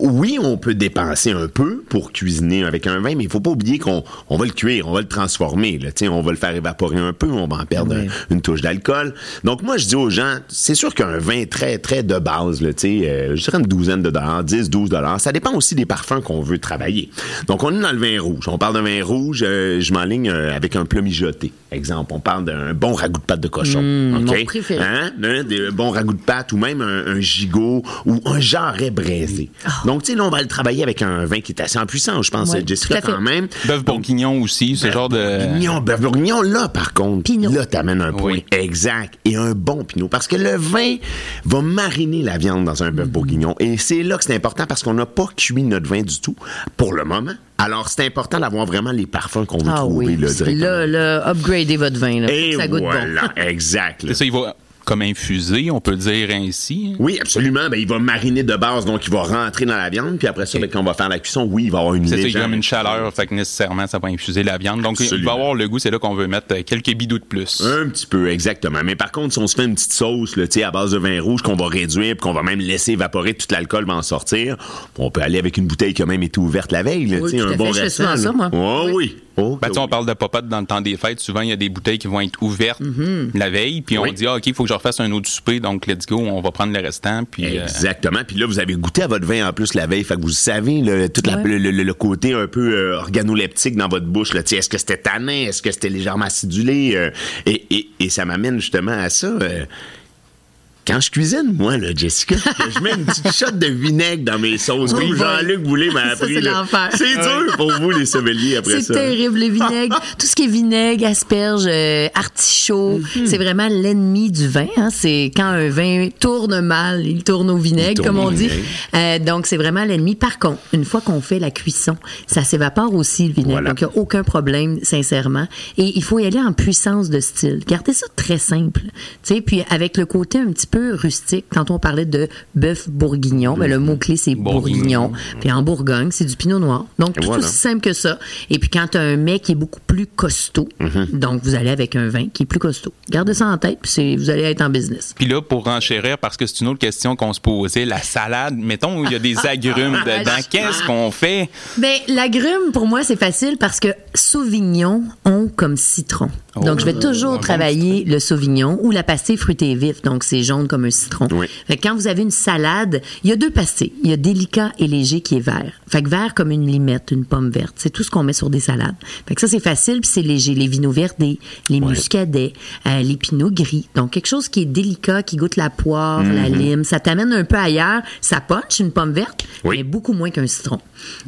Oui, on peut dépenser un peu pour cuisiner avec un vin, mais il faut pas oublier qu'on on va le cuire, on va le transformer, là, t'sais, on va le faire évaporer un peu, on va en perdre oui. un, une touche d'alcool. Donc moi, je dis aux gens, c'est sûr qu'un vin très, très de base, là, euh, je dirais une douzaine de dollars, dix, douze dollars, ça dépend aussi des parfums qu'on veut travailler. Donc on est dans le vin rouge. On parle d'un vin rouge, euh, je m'enligne euh, avec un plat mijoté. Exemple, on parle d'un bon ragoût de pâte de cochon. Mmh, okay? Mon préféré. Hein? Un, des bons ragoûts de pâte ou même un, un gigot ou un jarret braisé. Oh. Donc, tu sais, là, on va le travailler avec un vin qui est assez puissant, je pense, ouais, Jessica, quand même. Bœuf bourguignon aussi, ce bœuf genre de... Bourguignon, bœuf bourguignon, là, par contre, Pinot. Là, t'amènes un point oui. exact et un bon Pinot. Parce que le vin va mariner la viande dans un bœuf bourguignon. Et c'est là que c'est important parce qu'on n'a pas cuit notre vin du tout pour le moment. Alors, c'est important d'avoir vraiment les parfums qu'on veut ah, trouver, oui. là, directement. Là, là, upgrader votre vin, là. Et ça goûte voilà, bon. exact. Là. C'est ça, il va... comme infusé, on peut dire ainsi. Oui, absolument. Ben, il va mariner de base, donc il va rentrer dans la viande, puis après ça, okay. ben, quand on va faire la cuisson, oui, il va avoir une légère... C'est ça, il y a une chaleur, fait que nécessairement, ça va infuser la viande. Donc, absolument. Il va avoir le goût, c'est là qu'on veut mettre quelques bidoux de plus. Un petit peu, exactement. Mais par contre, si on se fait une petite sauce, là, à base de vin rouge, qu'on va réduire, puis qu'on va même laisser évaporer, tout l'alcool va en sortir, on peut aller avec une bouteille qui a même été ouverte la veille. Là, oui, tout un à bon fait, restant, je fais ça, moi. Oh, oui, oui. Okay, ben, oui. On parle de popote dans le temps des fêtes. Souvent, il y a des bouteilles qui vont être ouvertes mm-hmm. la veille, puis oui. on dit ah, OK, il faut que je refasse un autre souper, donc let's go, on va prendre le restant. Puis, exactement. Euh... Puis là, vous avez goûté à votre vin en plus la veille, fait que vous savez le, tout ouais. la, le, le, le côté un peu euh, organoleptique dans votre bouche. Là. Est-ce que c'était tanin? Est-ce que c'était légèrement acidulé? Euh, et, et, et ça m'amène justement à ça. Euh, Quand je cuisine, moi, là, Jessica, je mets une petite shot de vinaigre dans mes sauces. Oui, Jean-Luc Boulay m'a appris. Ça, c'est là. L'enfer. C'est dur pour vous, les sommeliers, après c'est ça. C'est terrible, le vinaigre. Tout ce qui est vinaigre, asperges, euh, artichauts, mm-hmm. c'est vraiment l'ennemi du vin. Hein. C'est quand un vin tourne mal, il tourne au vinaigre, comme on dit. Euh, donc, c'est vraiment l'ennemi. Par contre, une fois qu'on fait la cuisson, ça s'évapore aussi, le vinaigre. Voilà. Donc, il n'y a aucun problème, sincèrement. Et il faut y aller en puissance de style. Gardez ça très simple. Tu sais, puis avec le côté un petit peu peu rustique. Quand on parlait de bœuf bourguignon, ben le mot-clé, c'est bourguignon. bourguignon. Puis en Bourgogne, c'est du pinot noir. Donc, tout voilà. aussi simple que ça. Et puis, quand tu as un mets qui est beaucoup plus costaud, mm-hmm. donc vous allez avec un vin qui est plus costaud. Gardez ça en tête, puis c'est, vous allez être en business. Puis là, pour renchérir, parce que c'est une autre question qu'on se posait, la salade, mettons, il y a des agrumes dedans. Qu'est-ce qu'on fait? Bien, l'agrume, pour moi, c'est facile parce que Sauvignon ont comme citron. Oh, donc, je vais toujours travailler bon le Sauvignon ou la pastille fruitée vive. Donc, c'est jaune comme un citron. Oui. Fait que quand vous avez une salade, il y a deux pastilles. Il y a délicat et léger qui est vert. Fait que vert comme une limette, une pomme verte. C'est tout ce qu'on met sur des salades. Fait que ça, c'est facile puis c'est léger. Les vinos verdés, les ouais. muscadets, euh, les pinots gris. Donc, quelque chose qui est délicat, qui goûte la poire, mm-hmm. la lime. Ça t'amène un peu ailleurs. Ça punch, une pomme verte, oui. mais beaucoup moins qu'un citron.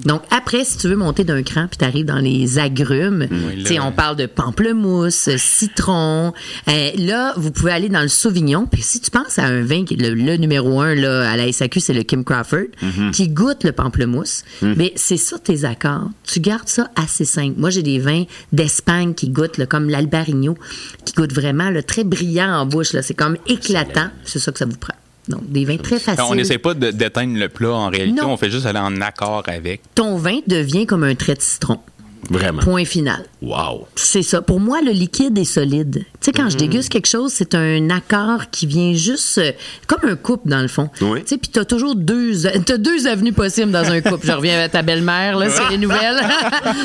Donc, après, si tu veux monter d'un cran puis t'arrives dans les agrumes, oui, là, t'sais, on parle de pamplemousse, citron. Euh, là, vous pouvez aller dans le Sauvignon. Puis si tu penses à un vin, qui est le, le numéro un là, à la S A Q, c'est le Kim Crawford, mm-hmm. qui goûte le pamplemousse. Mm-hmm. Mais c'est ça tes accords. Tu gardes ça assez simple. Moi, j'ai des vins d'Espagne qui goûtent, là, comme l'Albarino, qui goûtent vraiment là, très brillant en bouche. Là. C'est comme éclatant. C'est ça que ça vous prend. Donc, des vins très faciles. On n'essaie pas de, d'éteindre le plat en réalité. Non. On fait juste aller en accord avec. Ton vin devient comme un trait de citron. Vraiment. Point final. Wow. C'est ça. Pour moi, le liquide est solide. Tu sais, quand mmh. je déguste quelque chose, c'est un accord qui vient juste euh, comme un couple, dans le fond. Oui. Tu sais, puis t'as toujours deux, t'as deux avenues possibles dans un couple. Je reviens à ta belle-mère, là, c'est les nouvelles.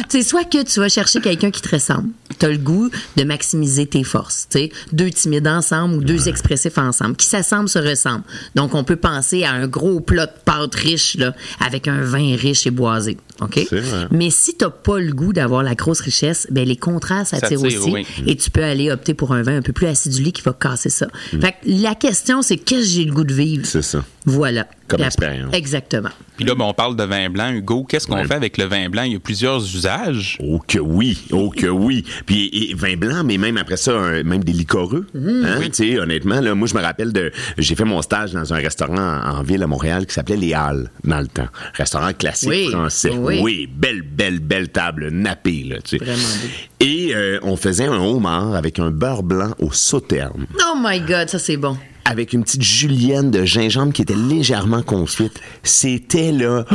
Tu sais, soit que tu vas chercher quelqu'un qui te ressemble. T'as le goût de maximiser tes forces. Tu sais, deux timides ensemble ou deux ouais. expressifs ensemble. Qui s'assemblent se ressemblent. Donc, on peut penser à un gros plat de pâte riche, là, avec un vin riche et boisé. OK? C'est vrai. Mais si t'as pas le goût d'avoir la grosse richesse, ben les contrastes attirent aussi, oui. et tu peux aller opter pour un vin un peu plus acidulé qui va casser ça. Mm. Fait que la question, c'est qu'est-ce que j'ai le goût de vivre? C'est ça. Voilà. Comme expérience. Exactement. Puis là, ben, on parle de vin blanc. Hugo, qu'est-ce qu'on ouais. fait avec le vin blanc? Il y a plusieurs usages. Oh que oui! Oh que oui! Puis et, et, vin blanc, mais même après ça, un, même des liquoreux. Mmh. Hein? Oui. Tu sais, honnêtement, là, moi, je me rappelle de... J'ai fait mon stage dans un restaurant en, en ville à Montréal qui s'appelait Les Halles, dans le temps. Restaurant classique oui. français. Oui. oui. Belle, belle, belle table nappée, là, tu sais. Vraiment beau. Et euh, on faisait un homard avec un beurre blanc au sauterne. Oh my God, ça, c'est bon. Avec une petite julienne de gingembre qui était légèrement confite. C'était là...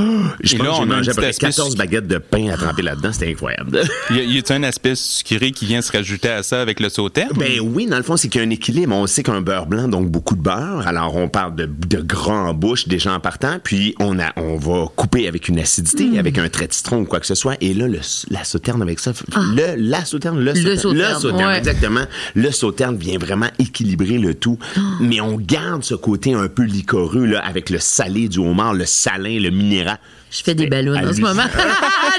Je pense que j'ai mangé à peu près quatorze baguettes de pain à tremper là-dedans. C'était incroyable. Y a-t-il un aspect sucré qui vient se rajouter à ça avec le sauterne? Ben oui, dans le fond, c'est qu'il y a un équilibre. On sait qu'un beurre blanc, donc beaucoup de beurre. Alors, on parle de, de gras en bouche, déjà en partant. Puis, on, a, on va couper avec une acidité, mmh. avec un trait de citron ou quoi que ce soit. Et là, le, la sauterne avec ça... Ah. Le, la sauterne, le sauterne. Le sauterne, le sauterne ouais. exactement. Le sauterne vient vraiment équilibrer le tout. Oh. Mais on garde ce côté un peu liquoreux là, avec le salé du homard, le salin, le minéral. Je fais des ballons en ce moment.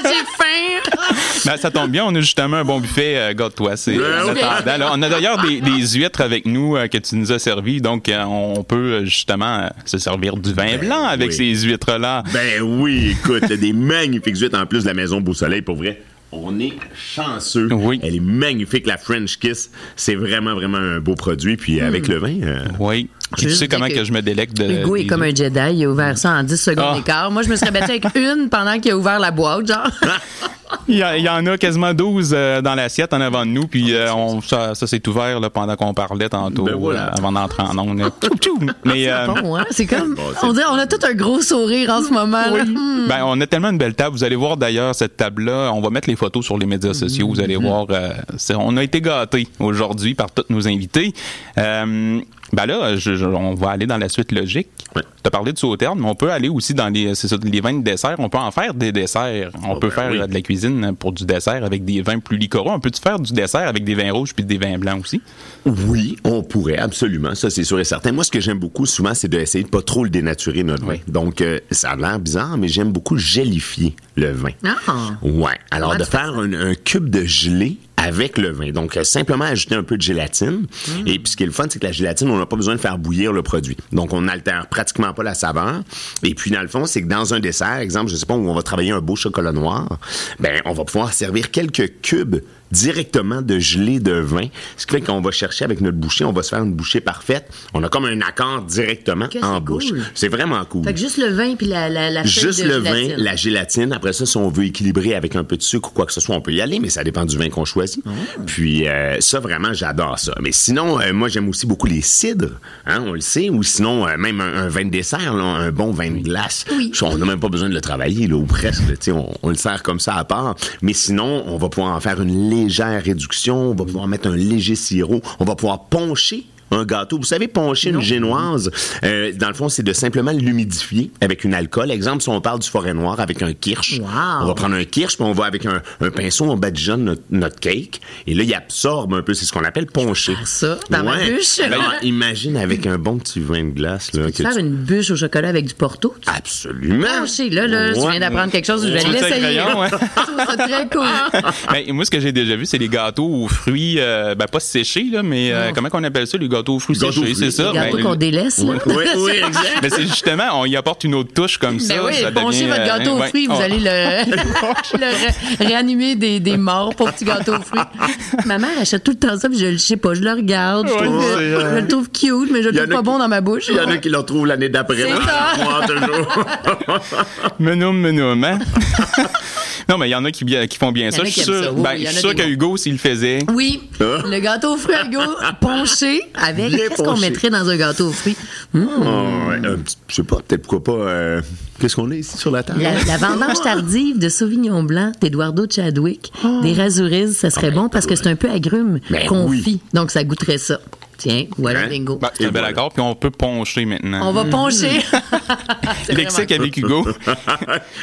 J'ai faim! Ben, ça tombe bien, on a justement un bon buffet. Euh, Garde-toi, c'est euh, okay. Alors, on a d'ailleurs des, des huîtres avec nous euh, que tu nous as servi. Donc, euh, on peut justement euh, se servir du vin ben blanc avec oui. ces huîtres-là. Ben oui, écoute, des magnifiques huîtres en plus de la Maison Beau-Soleil, pour vrai. On est chanceux. Oui. Elle est magnifique, la French Kiss. C'est vraiment, vraiment un beau produit. Puis avec mmh. le vin... Euh... Oui. Tu sais comment que, que je me délecte de... Hugo est des... comme un Jedi. Il a ouvert ça en dix secondes oh. et quart. Moi, je me serais battue avec une pendant qu'il a ouvert la boîte, genre. Il, y a, il y en a quasiment douze euh, dans l'assiette en avant de nous. Puis euh, on, ça, ça s'est ouvert là, pendant qu'on parlait tantôt, ben voilà. euh, avant d'entrer en ondes. Mais, euh, c'est bon, hein? C'est comme... Bon, c'est... On dirait, on a tout un gros sourire en ce moment. Oui. Là. Ben, on a tellement une belle table. Vous allez voir d'ailleurs cette table-là. On va mettre les photos sur les médias sociaux. Vous allez voir. Euh, on a été gâtés aujourd'hui par tous nos invités. Euh, Ben là, je, je, on va aller dans la suite logique. Oui. Tu as parlé de sauterne, mais on peut aller aussi dans les, c'est ça, les vins de dessert. On peut en faire des desserts. On oh peut ben faire oui. de la cuisine pour du dessert avec des vins plus liquoreux. On peut-tu faire du dessert avec des vins rouges puis des vins blancs aussi? Oui, on pourrait, absolument. Ça, c'est sûr et certain. Moi, ce que j'aime beaucoup, souvent, c'est d'essayer de pas trop le dénaturer, notre oui. vin. Donc, euh, ça a l'air bizarre, mais j'aime beaucoup gélifier le vin. Ah! Ouais. Alors, ouais, de faire un, un cube de gelée avec le vin. Donc, euh, simplement ajouter un peu de gélatine. Mmh. Et puis, ce qui est le fun, c'est que la gélatine, on n'a pas besoin de faire bouillir le produit. Donc, on n'altère pratiquement pas la saveur. Et puis, dans le fond, c'est que dans un dessert, exemple, je sais pas, où on va travailler un beau chocolat noir, ben, on va pouvoir servir quelques cubes directement de gelée de vin. Ce qui fait qu'on va chercher avec notre bouchée, on va se faire une bouchée parfaite. On a comme un accord directement que en c'est bouche. Cool. C'est vraiment cool. Fait que juste le vin puis la, la, la juste de le gélatine. Vin, la gélatine. Après ça, si on veut équilibrer avec un peu de sucre ou quoi que ce soit, on peut y aller, mais ça dépend du vin qu'on choisit. Mmh. Puis euh, ça, vraiment, j'adore ça. Mais sinon, euh, moi, j'aime aussi beaucoup les cidres. Hein, on le sait. Ou sinon, euh, même un, un vin de dessert, là, un bon vin de glace. Oui. On n'a même pas besoin de le travailler, là, ou presque. On, on le sert comme ça à part. Mais sinon, on va pouvoir en faire une légère réduction, on va pouvoir mettre un léger sirop, on va pouvoir poncher un gâteau. Vous savez, poncher non. une génoise, euh, dans le fond, c'est de simplement l'humidifier avec une alcool. Exemple, si on parle du forêt noir avec un kirsch, wow. on va prendre un kirsch, puis on va avec un, un pinceau, on badigeonne notre, notre cake, et là, il absorbe un peu, c'est ce qu'on appelle poncher. Je vais faire ça, dans ouais. ma bûche. Alors, imagine avec un bon petit vin de glace. Là, tu peux que faire tu... une bûche au chocolat avec du Porto? Tu... Absolument. Poncher, là, là, ouais. tu viens d'apprendre quelque chose, je vais l'essayer. Ouais. C'est très cool. Ben, moi, ce que j'ai déjà vu, c'est les gâteaux aux fruits, euh, ben, pas séchés, là, mais euh, comment on appelle ça, les gâteaux aux fruits séchés, c'est ça. Les gâteaux ben, qu'on délaisse. Oui, oui, oui, exact. Mais c'est justement, on y apporte une autre touche comme ben ça. Oui, ça pongez devient, votre gâteau euh, aux fruits, ben, vous oh. allez le, le ré- réanimer des, des morts pour petit gâteau aux fruits. Ma mère achète tout le temps ça, puis je le sais pas, je le regarde, je, ouais, trouve, je le trouve cute, mais je le trouve pas qui, bon dans ma bouche. Il y en a qui le retrouvent l'année d'après. C'est là, ça. Moi, toujours. Menoum, menoum, hein? Non, mais il y en a qui, qui font bien ça. Je suis sûr que Hugo, s'il le faisait... Oui, le gâteau aux fruits, Hugo, ponché avec. Qu'est-ce qu'on mettrait dans un gâteau aux fruits? Mmh. Oh, euh, je sais pas, peut-être pourquoi pas... Euh, qu'est-ce qu'on est ici sur la table? La, la vendange tardive de Sauvignon Blanc, d'Eduardo Chadwick, oh. des Razouris, ça serait ben, bon parce que c'est un peu agrume, ben, confit. Oui. Donc, ça goûterait ça. Tiens, voilà, hein? Bingo. Bah, c'est un bel accord, puis on peut poncher maintenant. On va poncher. Lexique avec Hugo.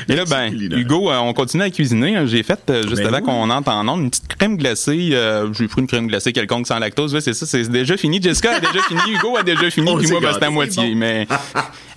Et là, ben, Hugo, euh, on continue à cuisiner. J'ai fait, euh, juste ben avant oui. qu'on entre en onde, une petite crème glacée. Euh, j'ai pris une crème glacée quelconque sans lactose. Ouais, c'est ça, c'est déjà fini. Jessica a déjà fini, Hugo a déjà fini, puis moi, ben, c'est à moitié. Bon. Mais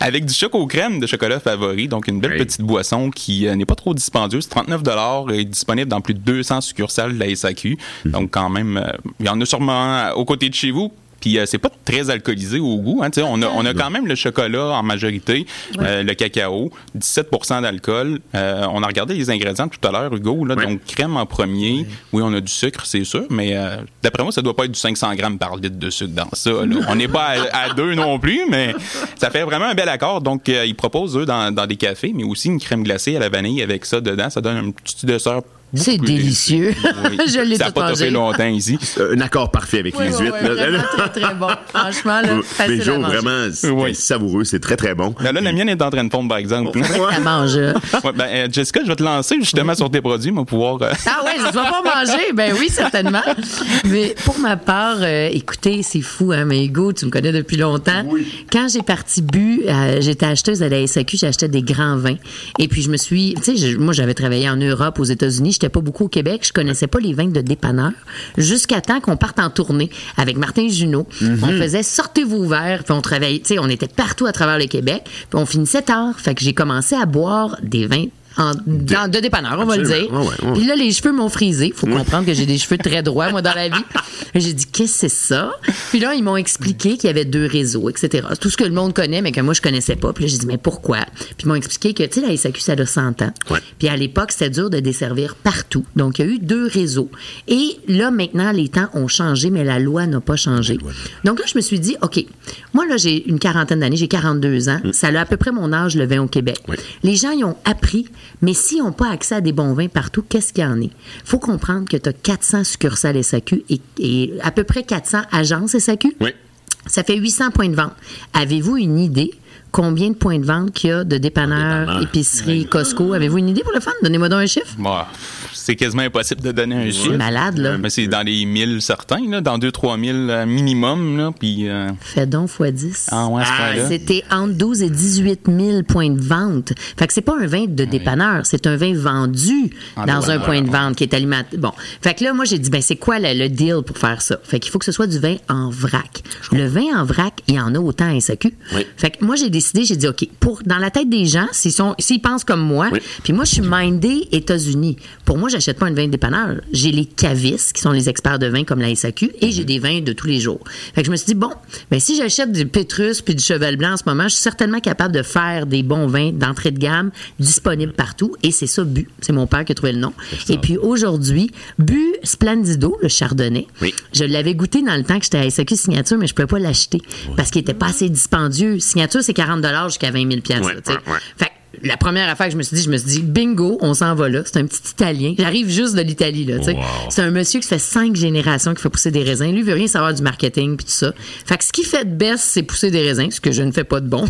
avec du choco aux crèmes de chocolat favori, donc une belle hey. petite boisson qui euh, n'est pas trop dispendieuse. trente-neuf dollars est disponible dans plus de deux cents succursales de la S A Q. Mm. Donc, quand même, il euh, y en a sûrement euh, aux côtés de chez vous. Puis euh, c'est pas très alcoolisé au goût. Hein, on, a, on a quand même le chocolat en majorité, ouais. euh, le cacao, dix-sept pour cent d'alcool. Euh, on a regardé les ingrédients tout à l'heure, Hugo. Là, ouais. Donc, crème en premier. Ouais. Oui, on a du sucre, c'est sûr. Mais euh, d'après moi, ça doit pas être du cinq cents grammes par litre de sucre dans ça. Là. On n'est pas à, à deux non plus, mais ça fait vraiment un bel accord. Donc, euh, ils proposent, eux, dans, dans des cafés, mais aussi une crème glacée à la vanille avec ça dedans. Ça donne un petit dessert. C'est délicieux. Oui. Je l'ai ça tout mangé. Ça n'a pas tapé longtemps ici. Un accord parfait avec oui, les huîtres. Oui, oui, très, très bon. Franchement, là, facile jours, à manger. Vraiment, c'est oui. savoureux. C'est très, très bon. Là, là, la mienne est en train de tomber, par exemple. Oh, ouais. Elle mange. Ouais, ben, Jessica, je vais te lancer justement oui. sur tes produits. Moi, pouvoir... Euh... Ah ouais, je ne dois pas manger. Ben oui, certainement. Mais pour ma part, euh, écoutez, c'est fou, hein, mais Hugo, tu me connais depuis longtemps. Oui. Quand j'ai parti bu, euh, j'étais acheteuse à la S A Q, j'achetais des grands vins. Et puis, je me suis... Tu sais, moi, j'avais travaillé en Europe, aux États-Unis. J'étais pas beaucoup au Québec, je connaissais pas les vins de dépanneur jusqu'à temps qu'on parte en tournée avec Martin Junot. Mm-hmm. On faisait sortez vos verres, puis on travaillait, tu sais, on était partout à travers le Québec, puis on finissait tard. Fait que j'ai commencé à boire des vins En, dans, de dépanneur, on va le dire. Ouais, ouais, ouais. Puis là, les cheveux m'ont frisé. Faut comprendre que j'ai des cheveux très droits, moi, dans la vie. J'ai dit, qu'est-ce que c'est ça? Puis là, ils m'ont expliqué qu'il y avait deux réseaux, et cetera. Tout ce que le monde connaît, mais que moi, je connaissais pas. Puis là, j'ai dit, mais pourquoi? Puis ils m'ont expliqué que, tu sais, la S A Q, ça a cent ans. Ouais. Puis à l'époque, c'était dur de desservir partout. Donc, il y a eu deux réseaux. Et là, maintenant, les temps ont changé, mais la loi n'a pas changé. Donc là, je me suis dit, OK, moi, là, j'ai une quarantaine d'années, j'ai quarante-deux ans. Mm. Ça a à peu près mon âge, le vin au Québec. Ouais. Les gens, ils ont appris. Mais s'ils n'ont pas accès à des bons vins partout, qu'est-ce qu'il y en est? Il faut comprendre que tu as quatre cents succursales S A Q et, et à peu près quatre cents agences S A Q. Oui. Ça fait huit cents points de vente. Avez-vous une idée combien de points de vente qu'il y a de dépanneurs, épiceries, oui. Costco? Avez-vous une idée pour le fun? Donnez-moi donc un chiffre. Bon, c'est quasiment impossible de donner un oui. chiffre. C'est malade, là. Euh, mais c'est dans les mille certains, là, dans deux à trois mille minimum. Là, puis, euh... Fais donc fois dix. Ah, ouais, ah, c'était entre douze et dix-huit mille points de vente. Fait que c'est pas un vin de dépanneur, oui. c'est un vin vendu ah, dans un point de vente ouais. qui est alimenté. Bon. Fait que là, moi, j'ai dit, ben c'est quoi le, le deal pour faire ça? Fait qu'il faut que ce soit du vin en vrac. Je le vin en vrac, il y en a autant à S A Q. Oui. Fait que moi, j'ai décidé, j'ai dit, OK, pour, dans la tête des gens, s'ils, sont, s'ils pensent comme moi, oui. puis moi, je suis mindée États-Unis. Pour moi, j'achète pas un vin de dépanneur. J'ai les cavistes, qui sont les experts de vin comme la S A Q, et mm-hmm. j'ai des vins de tous les jours. Fait que je me suis dit, bon, ben si j'achète du Pétrus puis du Cheval Blanc en ce moment, je suis certainement capable de faire des bons vins d'entrée de gamme disponibles partout, et c'est ça, Bu. C'est mon père qui a trouvé le nom. Et puis aujourd'hui, Bu Splendido, le Chardonnay, oui. je l'avais goûté dans le temps que j'étais à S A Q Signature, mais je pouvais pas l'acheter, oui. parce qu'il était pas assez dispendieux. Signature, c'est quarante dollars jusqu'à vingt mille piastres. Ouais, ouais, ouais. Fait que la première affaire que je me suis dit, je me suis dit, bingo, on s'en va là. C'est un petit Italien. J'arrive juste de l'Italie. Là, wow. C'est un monsieur qui fait cinq générations qui fait pousser des raisins. Lui, il veut rien savoir du marketing puis tout ça. Fait que ce qu'il fait de best, c'est pousser des raisins, ce que je ne fais pas de bon.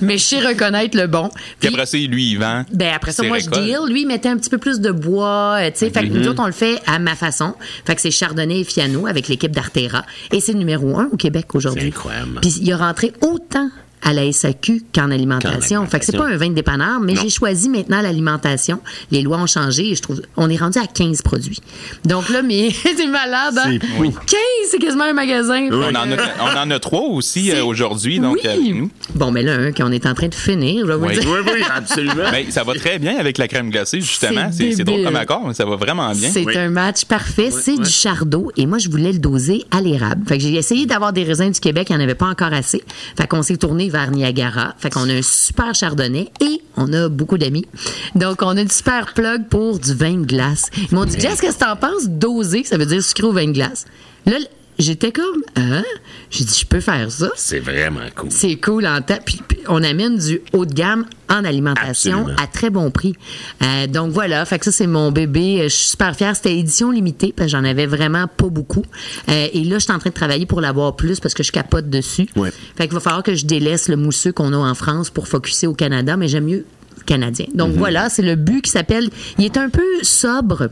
Mais je sais reconnaître le bon. Puis après ça, lui, il vend. Ben après ça, moi, récolte. Je deal. Lui, il mettait un petit peu plus de bois. T'sais. Fait que mm-hmm. nous autres, on le fait à ma façon. Fait que c'est Chardonnay et Fiano avec l'équipe d'Artera. Et c'est le numéro un au Québec aujourd'hui. C'est incroyable. Puis il a rentré autant à la S A Q qu'en alimentation. Fait que c'est pas un vin de dépanneur, mais non. j'ai choisi maintenant l'alimentation. Les lois ont changé et je trouve... On est rendu à quinze produits. Donc là, mais t'es malade, hein? C'est... Oui. quinze, c'est quasiment un magasin. Oui. On, en a, on en a trois aussi c'est... aujourd'hui, donc oui. avec nous. Bon, mais là, un qu'on est en train de finir, je vais vous oui. dire. Oui, oui, absolument. Ben, ça va très bien avec la crème glacée, justement. C'est, c'est, c'est drôle comme accord, mais ça va vraiment bien. C'est oui. un match parfait. Oui, c'est oui. du Chardot et moi, je voulais le doser à l'érable. Fait que j'ai essayé d'avoir des raisins du Québec, il n'y en avait pas encore assez. Fait qu'on s'est tourné vers Niagara. Fait qu'on a un super Chardonnay et on a beaucoup d'amis. Donc, on a une super plug pour du vin de glace. Ils m'ont dit, Jess, qu'est-ce que t'en penses? Doser, ça veut dire sucré au vin de glace. Là, j'étais comme, hein? J'ai dit, je peux faire ça. C'est vraiment cool. C'est cool en temps. Puis, puis on amène du haut de gamme en alimentation. Absolument. À très bon prix. Euh, donc voilà, fait que ça, c'est mon bébé. Je suis super fière. C'était édition limitée parce que j'en avais vraiment pas beaucoup. Euh, et là, je suis en train de travailler pour l'avoir plus parce que je capote dessus. Ouais. Fait qu'il va falloir que je délaisse le mousseux qu'on a en France pour focusser au Canada, mais j'aime mieux canadien. Donc mm-hmm. voilà, c'est le but qui s'appelle... Il est un peu sobre.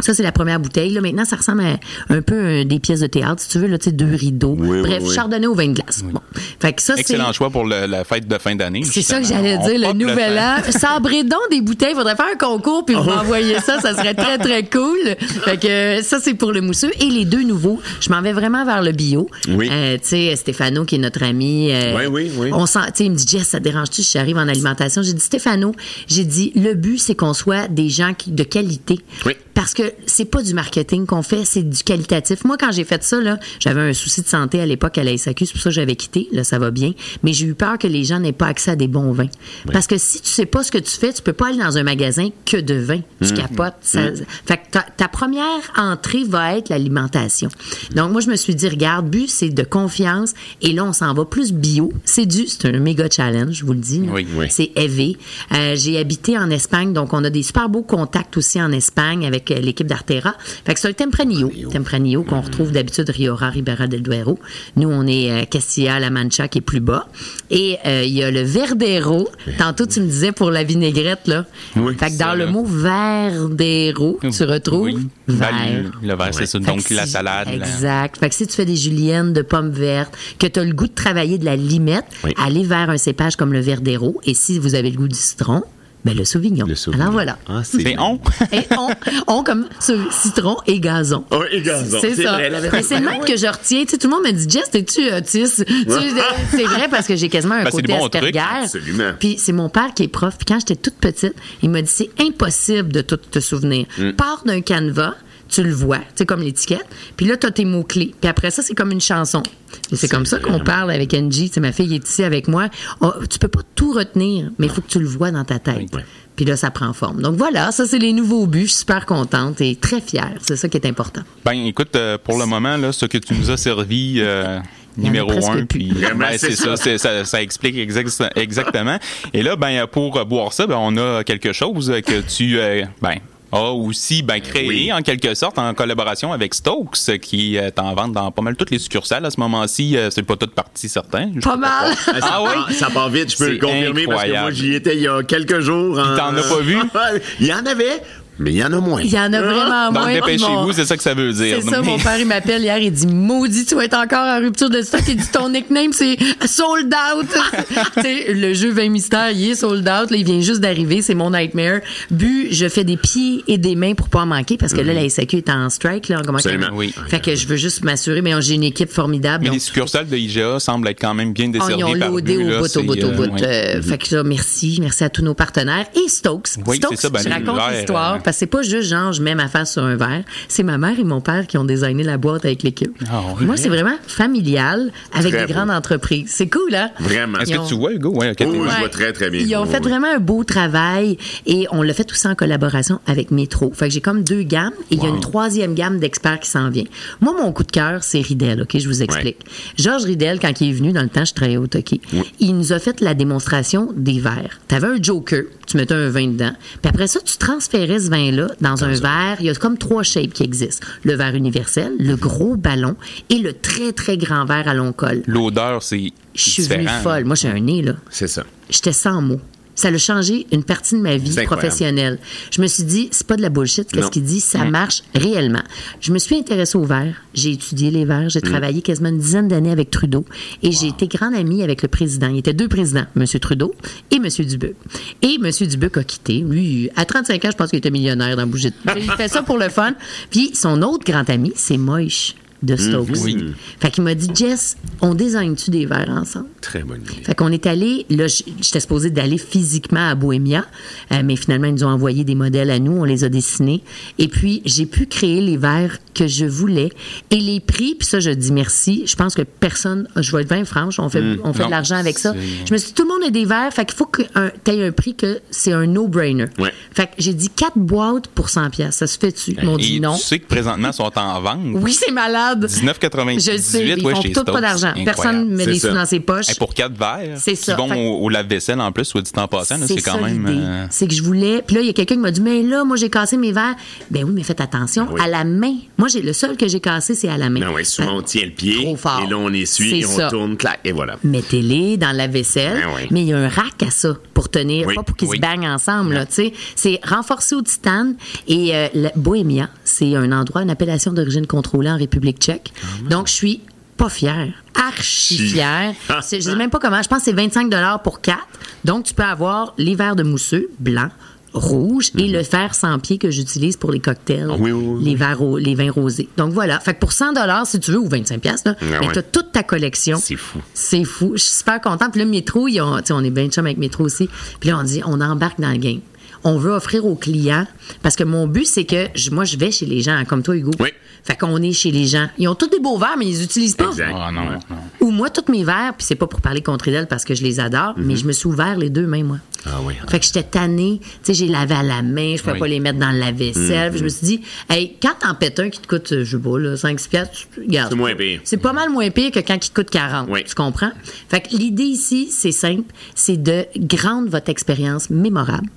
Ça, c'est la première bouteille. Là, maintenant, ça ressemble à un peu à des pièces de théâtre, si tu veux, là, tu sais, deux rideaux. Oui, Bref, oui, oui. Chardonnay au vin de glace. Oui. Bon. Fait que ça, excellent c'est... choix pour le, la fête de fin d'année. C'est justement. Ça que j'allais on dire, le nouvel le an. Sabrez donc des bouteilles. Faudrait faire un concours puis vous m'envoyez ça. Ça serait très, très cool. Fait que ça, c'est pour le mousseux. Et les deux nouveaux, je m'en vais vraiment vers le bio. Oui. Euh, tu sais, Stéphano, qui est notre ami. Euh, oui, oui, oui. On sent, tu sais, il me dit, Jess, ça te dérange-tu si j'arrive en alimentation? J'ai dit, Stéphano, j'ai dit, le but, c'est qu'on soit des gens qui, de qualité. Oui. Parce que c'est pas du marketing qu'on fait, c'est du qualitatif. Moi, quand j'ai fait ça, là, j'avais un souci de santé à l'époque à la S A Q, c'est pour ça que j'avais quitté. Là, ça va bien. Mais j'ai eu peur que les gens n'aient pas accès à des bons vins. Oui. Parce que si tu sais pas ce que tu fais, tu peux pas aller dans un magasin que de vin. Tu mmh. capotes. Ça, mmh. Fait que ta, ta première entrée va être l'alimentation. Donc, moi, je me suis dit, regarde, but, c'est de confiance. Et là, on s'en va plus bio. C'est du, c'est un méga challenge, je vous le dis. Oui, oui. C'est élevé. Euh, j'ai habité en Espagne, donc on a des super beaux contacts aussi en Espagne avec l'équipe d'Artera. Fait que c'est un Tempranillo. Tempranillo qu'on retrouve d'habitude Rioja, Ribera del Duero. Nous, on est euh, Castilla, La Mancha, qui est plus bas. Et il euh, y a le Verdejo. Tantôt, tu me disais pour la vinaigrette, là. Oui, fait que dans le mot Verdejo, tu retrouves oui. vert. Le vert, c'est ça. Ouais. Donc, si, la salade. Exact. Là. Fait que si tu fais des juliennes de pommes vertes, que tu as le goût de travailler de la limette, oui. aller vers un cépage comme le Verdejo. Et si vous avez le goût du citron, ben, le Sauvignon. Le Sauvignon. Alors voilà. Ah, c'est et on. et on. On comme citron et gazon. Oh, et gazon. C'est, c'est ça. Vrai, mais c'est le même que je retiens. Tu sais, tout le monde me dit, Jess, t'es-tu autiste? C'est vrai parce que j'ai quasiment un ben, côté Asperger. Absolument. Puis c'est mon père qui est prof. Puis quand j'étais toute petite, il m'a dit, c'est impossible de tout te souvenir. Mm. Pars d'un canevas. Tu le vois, c'est comme l'étiquette. Puis là, tu as tes mots-clés. Puis après ça, c'est comme une chanson. Et c'est, c'est comme ça qu'on parle avec Angie. T'sais, ma fille est ici avec moi. Oh, tu peux pas tout retenir, mais il faut que tu le vois dans ta tête. Oui. Puis là, ça prend forme. Donc voilà, ça, c'est les nouveaux buts. Je suis super contente et très fière. C'est ça qui est important. Ben, écoute, euh, pour le moment, là, ce que tu nous as servi... Euh... numéro un, puis ben, c'est ça, c'est, ça, ça explique exact, exactement. Et là, ben pour boire ça, ben on a quelque chose que tu euh, ben as aussi ben créé oui. en quelque sorte en collaboration avec Stokes, qui est en vente dans pas mal toutes les succursales à ce moment-ci. C'est pas toute partie certain. Pas mal. Pas. Ah, ah oui, ça part vite. Je peux c'est le confirmer incroyable. Parce que moi j'y étais il y a quelques jours. En... T'en as pas vu? Il y en avait. Mais il y en a moins. Il y en a vraiment donc, moins. Donc, dépêchez-vous, mon... c'est ça que ça veut dire. C'est ça, mon père, il m'appelle hier, il dit « Maudit, tu vas être encore en rupture de stock. » Il dit « Ton nickname, c'est Sold Out. » Le jeu vingt mystères, il est Sold Out. Là, il vient juste d'arriver, c'est mon nightmare. But, je fais des pieds et des mains pour pas en manquer, parce que mm. là, la S A Q est en strike. Là, comment absolument, oui. Fait que je veux juste m'assurer, mais j'ai une équipe formidable. Mais donc, les succursales de I G A semblent être quand même bien desservies par le but. Ils ont loadé au bout, au bout, au bout. Fait que là, merci, merci à tous nos partenaires. Et Stokes. Oui, Stokes, ça, ben, je raconte l'histoire. Parce que c'est pas juste genre je mets ma face sur un verre, c'est ma mère et mon père qui ont designé la boîte avec l'équipe. Oh, moi c'est vraiment familial avec très des grandes beau. Entreprises. C'est cool hein. Vraiment. Est-ce ont... que tu vois Hugo? Ouais, okay, oh, oui, je vois très très bien. Ils ont oh, fait oui. vraiment un beau travail et on l'a fait tout ça en collaboration avec Métro. Fait que j'ai comme deux gammes et il wow. y a une troisième gamme d'experts qui s'en vient. Moi mon coup de cœur c'est Riedel, ok, je vous explique. Ouais. Georges Riedel quand il est venu dans le temps je travaillais au Toki, oui. il nous a fait la démonstration des verres. T'avais un Joker, tu mettais un vin dedans, puis après ça tu transférais ce vin-là dans un verre. Il y a comme trois shapes qui existent. Le verre universel, le gros ballon et le très, très grand verre à long col. L'odeur, c'est je suis venue folle. Moi, j'ai un nez, là. C'est ça. J'étais sans mots. Ça a changé une partie de ma vie professionnelle. Je me suis dit, c'est pas de la bullshit, qu'est-ce qu'il dit, ça marche réellement. Je me suis intéressée aux verts, j'ai étudié les verts, j'ai mm. travaillé quasiment une dizaine d'années avec Trudeau et wow. j'ai été grande amie avec le président. Il y était deux présidents, M. Trudeau et M. Dubuc. Et M. Dubuc a quitté. Lui, à trente-cinq ans, je pense qu'il était millionnaire dans Bougie. Il fait ça pour le fun. Puis son autre grand ami, c'est Moïse. De Stokes. Mmh, oui. Fait qu'il m'a dit, Jess, on désigne-tu des verres ensemble? Très bonne idée. Fait qu'on est allé, là, j'étais supposée d'aller physiquement à Bohémia, euh, mais finalement, ils nous ont envoyé des modèles à nous, on les a dessinés. Et puis, j'ai pu créer les verres que je voulais. Et les prix, puis ça, je dis merci. Je pense que personne, je vais être bien franche, on fait, mmh, on fait non, de l'argent avec c'est... ça. Je me suis dit, tout le monde a des verres, fait qu'il faut que tu aies un prix que c'est un no-brainer. Ouais. Fait que j'ai dit quatre boîtes pour cent dollars. Ça se fait-tu? Ils m'ont dit non. Tu sais que présentement, ils sont en vente. Oui, c'est malade. malade. dix-neuf quatre-vingt-dix-huit Je le sais, ouais, ils font tous Stokes. Pas d'argent. Incroyable. Personne ne met les sous dans ses poches. Hey, pour quatre verres, c'est ça. Qui vont fait... au, au lave-vaisselle en plus, soit dit en passant, là, c'est, c'est quand ça, même... Euh... C'est que je voulais... Puis là, il y a quelqu'un qui m'a dit, mais là, moi, j'ai cassé mes verres. Ben oui, mais faites attention, oui. à la main. Moi, j'ai... le seul que j'ai cassé, c'est à la main. Ben oui, souvent, ben, on tient le pied, trop fort. Et là, on essuie, et on ça. tourne, clac, et voilà. Mettez-les dans la vaisselle, ben oui. mais il y a un rack à ça pour tenir, oui. pas pour qu'ils oui. se bangent ensemble, là, tu sais. C'est renforcé au titane, et euh, la Bohémia, c'est un endroit, une appellation d'origine contrôlée en République tchèque. Mmh. Donc, je suis pas fière, archi fière. Je sais même pas comment, je pense que c'est vingt-cinq dollars pour quatre. Donc, tu peux avoir les verres de mousseux, blancs, rouge et mm-hmm. le fer sans pied que j'utilise pour les cocktails, oui, oui, oui. les, verres, les vins rosés. Donc voilà. Fait que pour cent dollars si tu veux, ou vingt-cinq piastres, là, ah ouais. t'as toute ta collection. C'est fou. C'est fou. Je suis super contente. Puis là, Métro, ils ont, on est bien chum avec Métro aussi. Puis là, on dit, on embarque dans le game. On veut offrir aux clients, parce que mon but, c'est que je, moi, je vais chez les gens, hein, comme toi, Hugo. Oui. Fait qu'on est chez les gens. Ils ont tous des beaux verres, mais ils les utilisent pas. Exact. Oh, non, non. Ou moi, tous mes verres, puis c'est pas pour parler contre elle parce que je les adore, mm-hmm. mais je me suis ouvert les deux mains, moi. Ah oui. Fait que j'étais tannée. Tu sais, j'ai lavé à la main, je pouvais oui. pas les mettre dans la vaisselle. Mm-hmm. Je me suis dit, hey, quand t'en pètes un qui te coûte, je sais pas, là, cinq six piastres, regarde. C'est moins pire. C'est pas mal moins pire que quand il te coûte quarante. Oui. Tu comprends? Fait que l'idée ici, c'est simple, c'est de rendre votre expérience mémorable.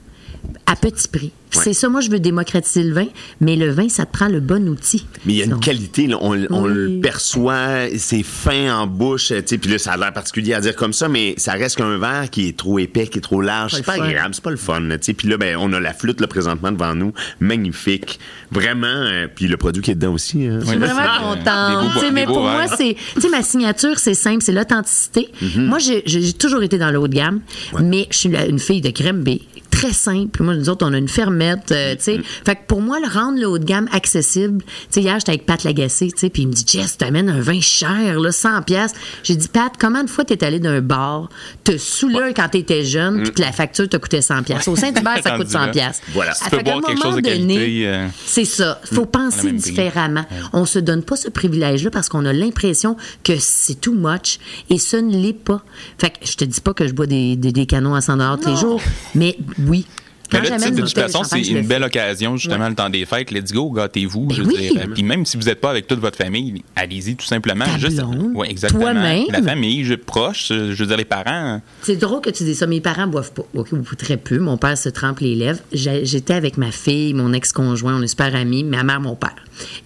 À petit prix. Ouais. C'est ça, moi, je veux démocratiser le vin, mais le vin, ça te prend le bon outil. Mais il y a donc une qualité, là, on, oui. on le perçoit, c'est fin en bouche, tu sais, puis là, ça a l'air particulier à dire comme ça, mais ça reste qu'un verre qui est trop épais, qui est trop large, pas c'est pas fun. Agréable, c'est pas le fun, tu sais. Puis là, ben, on a la flûte, là, présentement, devant nous, magnifique, vraiment, euh, puis le produit qui est dedans aussi. Hein. Je suis vraiment contente, tu sais, mais pour moi, c'est, tu sais, ma signature, c'est simple, c'est l'authenticité. Mm-hmm. Moi, j'ai, j'ai toujours été dans le haut de gamme, ouais. mais je suis une fille de crème B, très simple. Moi, nous autres, on a une ferme Euh, mm-hmm. Fait que pour moi, le rendre le haut de gamme accessible, t'sais, hier, j'étais avec Pat Lagacé, puis il me dit, Jess, t'amènes un vin cher, là, cent piastres. J'ai dit, Pat, combien de fois t'es allé d'un bar, te saoulais ouais. quand t'étais jeune, mm. puis que la facture te coûtait cent piastres. Au Saint-Hubert, ça coûte cent piastres. Voilà. Tu peux boire quelque chose de qualité, donné, euh... c'est ça. Faut mm. penser différemment. Ouais. On se donne pas ce privilège-là parce qu'on a l'impression que c'est too much et ce ne l'est pas. Fait que je te dis pas que je bois des, des, des canons à cent dollars tous les jours, mais oui. Mais là, de toute façon, c'est une belle occasion, justement, ouais. le temps des fêtes. Let's go, gâtez-vous. Ben je oui. dirais. Puis même si vous n'êtes pas avec toute votre famille, allez-y tout simplement. Juste, ouais, exactement. Toi-même. La famille, je proche, je veux dire, les parents. C'est drôle que tu dises ça. Mes parents ne boivent pas. Okay, ou très peu. Mon père se trempe les lèvres. J'ai, j'étais avec ma fille, mon ex-conjoint, on est super amis, ma mère, mon père.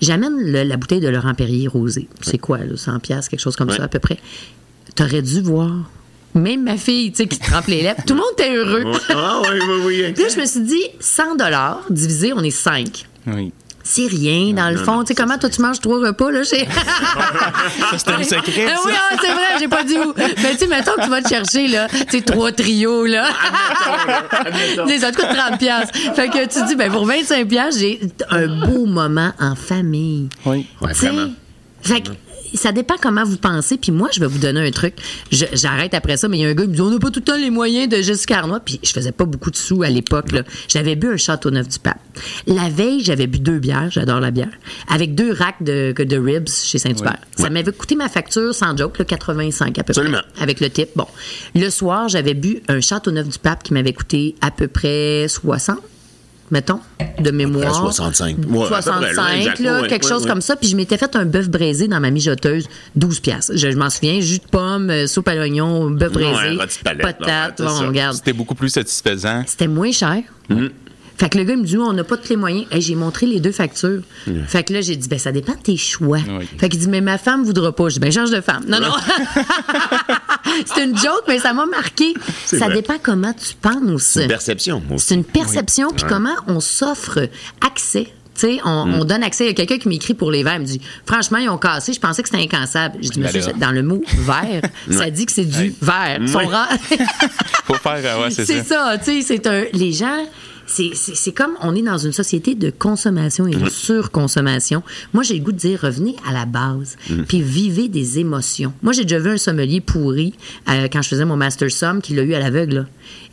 J'amène le, la bouteille de Laurent Perrier rosée. C'est quoi, là, cent piastres, quelque chose comme ouais. ça, à peu près. T'aurais dû voir. Même ma fille, tu sais, qui trempe les lèvres. Tout le monde était heureux. Ah oui, oui, oui. Puis là, je me suis dit, cent dollars divisé, on est cinq. Oui. C'est rien, dans non, le fond. Tu sais, comment, toi, tu manges trois repas, là? J'ai... ça, c'est un secret, ça. Oui, ah, c'est vrai, j'ai pas dit où. Mais tu sais, mettons que tu vas te chercher, là, tu sais, trois trios, là. Les autres coûtent trente dollars. Fait que tu dis, ben pour vingt-cinq dollars, j'ai un beau moment en famille. Oui, ouais, vraiment. Fait que... ça dépend comment vous pensez. Puis moi, je vais vous donner un truc. Je, j'arrête après ça, mais il y a un gars qui me dit, on n'a pas tout le temps les moyens de Jessica Arnois. Puis je faisais pas beaucoup de sous à l'époque. Là. J'avais bu un Château-Neuf-du-Pape. La veille, j'avais bu deux bières, j'adore la bière, avec deux racks de, de ribs chez Saint-Hubert. Oui. Ça oui. m'avait coûté ma facture, sans joke, là, quatre-vingt-cinq à peu Absolument. Près, avec le tip. Bon. Le soir, j'avais bu un Château-Neuf-du-Pape qui m'avait coûté à peu près soixante. Mettons, de mémoire. soixante-cinq. Ouais, soixante-cinq, là, ouais, quelque ouais, chose ouais. comme ça. Puis je m'étais fait un bœuf braisé dans ma mijoteuse, douze piastres. Je, je m'en souviens, jus de pomme, soupe à l'oignon, bœuf braisé, ouais, patate. Là, bon, regarde. C'était beaucoup plus satisfaisant. C'était moins cher. Mm. Fait que le gars me dit, on n'a pas tous les moyens. Hey, j'ai montré les deux factures. Yeah. Fait que là, j'ai dit, ben ça dépend de tes choix. Oui. Fait qu'il dit, mais ma femme voudra pas. Je dis, ben change de femme. Non, non. C'est une joke, mais ça m'a marqué. C'est ça vrai. Dépend comment tu penses. C'est une perception. Aussi. C'est une perception, oui. puis ouais. comment on s'offre accès. Tu sais, on, mm. on donne accès. Il y a quelqu'un qui m'écrit pour les verres. Il me dit, franchement, ils ont cassé. Je pensais que c'était incassable. Je dis, monsieur, dans le mot verre, ça dit que c'est du hey. Verre. Oui. Son rare... Faut faire, ouais, c'est, c'est ça. C'est ça, tu sais, c'est un. Les gens. C'est, c'est, c'est comme on est dans une société de consommation et de mmh. surconsommation. Moi, j'ai le goût de dire, revenez à la base, mmh. puis vivez des émotions. Moi, j'ai déjà vu un sommelier pourri euh, quand je faisais mon Master Somm, qui l'a eu à l'aveugle, là.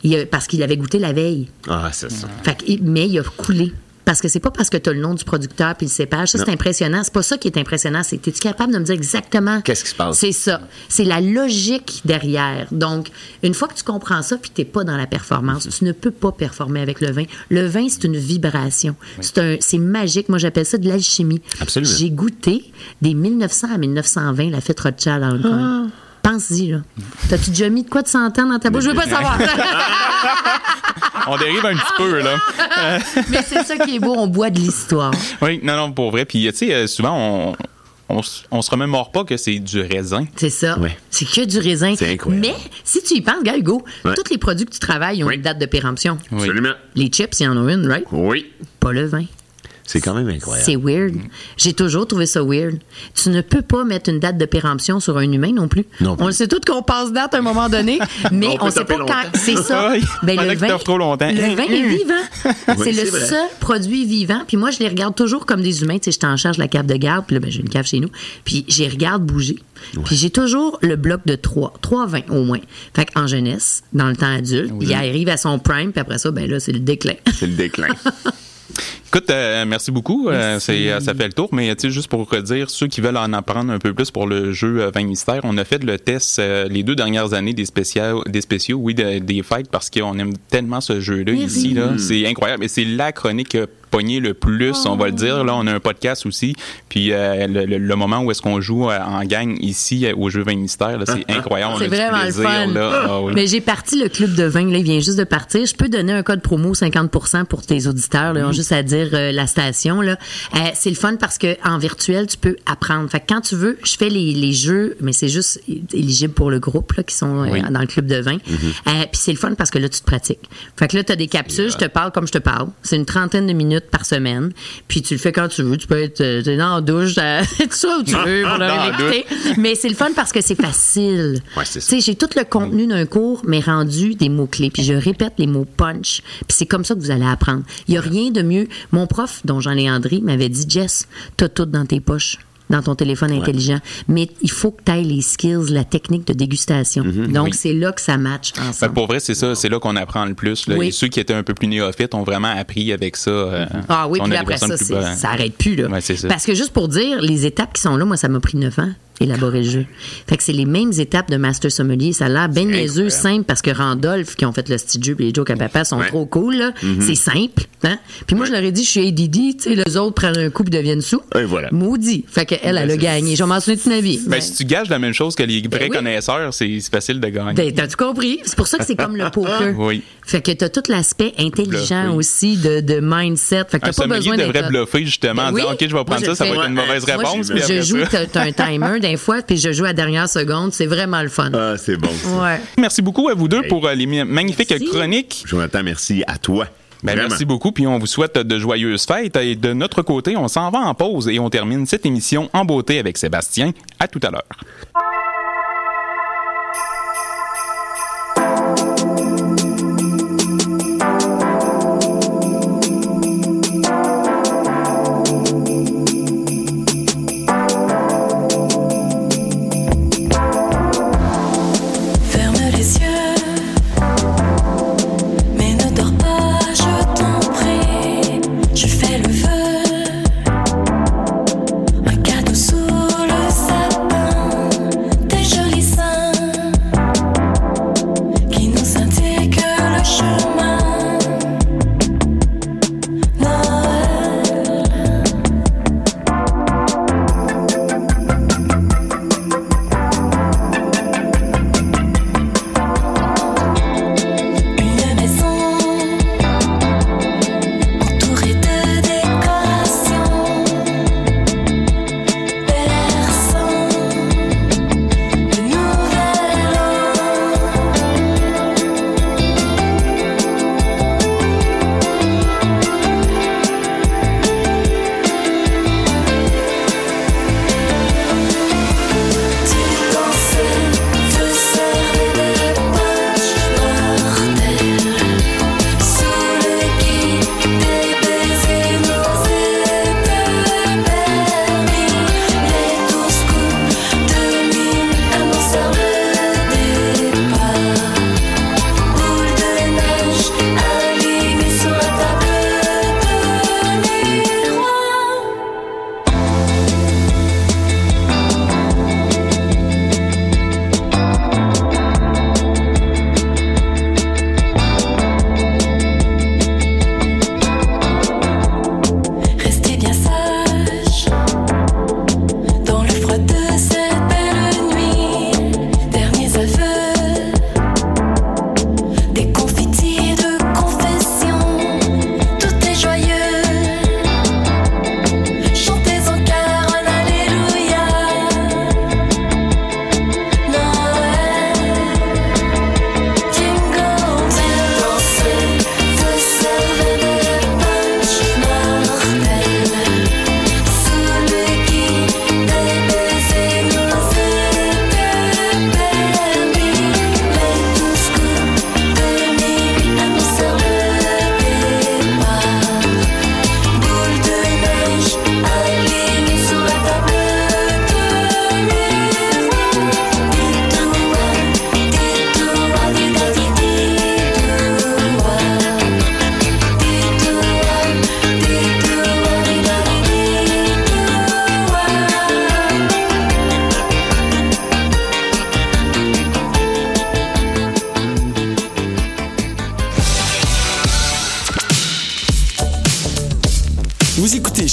Il, parce qu'il avait goûté la veille. Ah, c'est ça. Fait que, mais il a coulé. Parce que c'est pas parce que tu as le nom du producteur puis le cépage. Ça, non. C'est impressionnant. C'est pas ça qui est impressionnant. C'est que es-tu capable de me dire exactement... Qu'est-ce qui se passe? C'est ça. C'est la logique derrière. Donc, une fois que tu comprends ça puis t'es pas dans la performance, mm-hmm. tu ne peux pas performer avec le vin. Le vin, c'est une vibration. Oui. C'est, un, c'est magique. Moi, j'appelle ça de l'alchimie. Absolument. J'ai goûté des mille neuf cents à mille neuf cent vingt la fête Rothschild à Hong Kong. Ah. Pense-y, là. T'as-tu déjà mis de quoi de cent ans dans ta bouche? Je veux pas savoir. On dérive un petit peu, là. Mais c'est ça qui est beau, on boit de l'histoire. Oui, non, non, pour vrai. Puis, tu sais, souvent, on... On, on se remémore pas que c'est du raisin. C'est ça. Ouais. C'est que du raisin. C'est incroyable. Mais si tu y penses, gars, Hugo, ouais. tous les produits que tu travailles ont oui. une date de péremption. Oui. Absolument. Les chips, il y en a une, right? Oui. Pas le vin. C'est quand même incroyable. C'est weird. J'ai toujours trouvé ça weird. Tu ne peux pas mettre une date de péremption sur un humain non plus. Non plus. On le sait tous qu'on passe date à un moment donné, mais on ne sait pas longtemps. Quand. C'est ça. Ben, le vin, trop longtemps. Le vin est vivant. C'est, c'est le vrai. Seul produit vivant. Puis moi, je les regarde toujours comme des humains. Tu sais, j'étais en charge de la cave de garde. Puis là, ben, j'ai une cave chez nous. Puis j'y regarde bouger. Ouais. Puis j'ai toujours le bloc de trois. Trois vins au moins. Fait qu'en jeunesse, dans le temps adulte, oui. il arrive à son prime. Puis après ça, ben là, c'est le déclin. C'est le déclin. Écoute, euh, merci beaucoup. Merci. Euh, c'est, ça fait le tour, mais juste pour redire, ceux qui veulent en apprendre un peu plus pour le jeu vingt mystères, on a fait le test euh, les deux dernières années des spéciaux, des spéciaux, oui, de, des fêtes, parce qu'on aime tellement ce jeu-là merci. Ici. Là, c'est incroyable. Et c'est la chronique pognée le plus, oh. on va le dire. Là, on a un podcast aussi. Puis euh, le, le, le moment où est-ce qu'on joue euh, en gang ici euh, au jeu vingt mystères, là, c'est incroyable. C'est on a vraiment du plaisir, le fun. Là. Oh, oui. Mais j'ai parti le club de vin. Là, il vient juste de partir. Je peux donner un code promo cinquante pour cent pour tes auditeurs. Là, mm. on juste à dire Euh, la station là, euh, c'est le fun parce que en virtuel tu peux apprendre. Fait que quand tu veux, je fais les, les jeux, mais c'est juste éligible pour le groupe là, qui sont euh, oui. dans le club de vin. Mm-hmm. Euh, puis c'est le fun parce que là tu te pratiques. Fait que là tu as des capsules, je te parle comme je te parle. C'est une trentaine de minutes par semaine. Puis tu le fais quand tu veux. Tu peux être euh, dans la douche, euh, tout ça où tu veux pour le réécouter. Mais c'est le fun parce que c'est facile. Ouais, c'est ça. Tu sais, j'ai tout le contenu d'un cours, mais rendu des mots clés. Puis je répète les mots punch. Puis c'est comme ça que vous allez apprendre. Il y a ouais. rien de mieux. Mon prof, dont Jean-Léandry, m'avait dit « Jess, t'as tout dans tes poches, dans ton téléphone ouais. intelligent, mais il faut que t'ailles les skills, la technique de dégustation. Mm-hmm, » Donc, oui. c'est là que ça match ensemble. Ben pour vrai, c'est ça. C'est là qu'on apprend le plus. Là. Oui. Et ceux qui étaient un peu plus néophytes ont vraiment appris avec ça. Euh, ah oui, puis après ça, c'est, ça n'arrête plus. Là. Ouais, c'est ça. Parce que juste pour dire, les étapes qui sont là, moi, ça m'a pris neuf ans. Élaborer le jeu. Fait que c'est les mêmes étapes de Master Sommelier. Ça a l'air bien niaiseux, simple, parce que Randolph, qui ont fait le petit jeu, puis les jokes à papa sont ouais. trop cool, là. Mm-hmm. C'est simple, hein? Puis moi, ouais. je leur ai dit, je suis A D D, tu sais, les autres prennent un coup et deviennent sous. Et voilà. Maudit. Fait qu'elle, elle, elle a gagné. Je m'en souviens toute ma vie. Ben, ouais. si tu gages la même chose que les vrais ben oui. connaisseurs, c'est, c'est facile de gagner. Ben, t'as-tu compris? C'est pour ça que c'est comme le poker. Oui. Fait que t'as tout l'aspect intelligent Bluff, oui. aussi de, de mindset. Fait que t'as un pas besoin d'être... devrait bluffer, justement, en ben, oui. OK, je vais prendre moi, ça, ça va être une mauvaise réponse. Je joue, t'as un timer, fois, puis je joue à la dernière seconde. C'est vraiment le fun. Ah, c'est bon. Ouais. Merci beaucoup à vous deux hey. Pour les magnifiques merci. Chroniques. Jonathan, merci à toi. Ben, merci beaucoup, puis on vous souhaite de joyeuses fêtes. Et de notre côté, on s'en va en pause et on termine cette émission en beauté avec Sébastien. À tout à l'heure.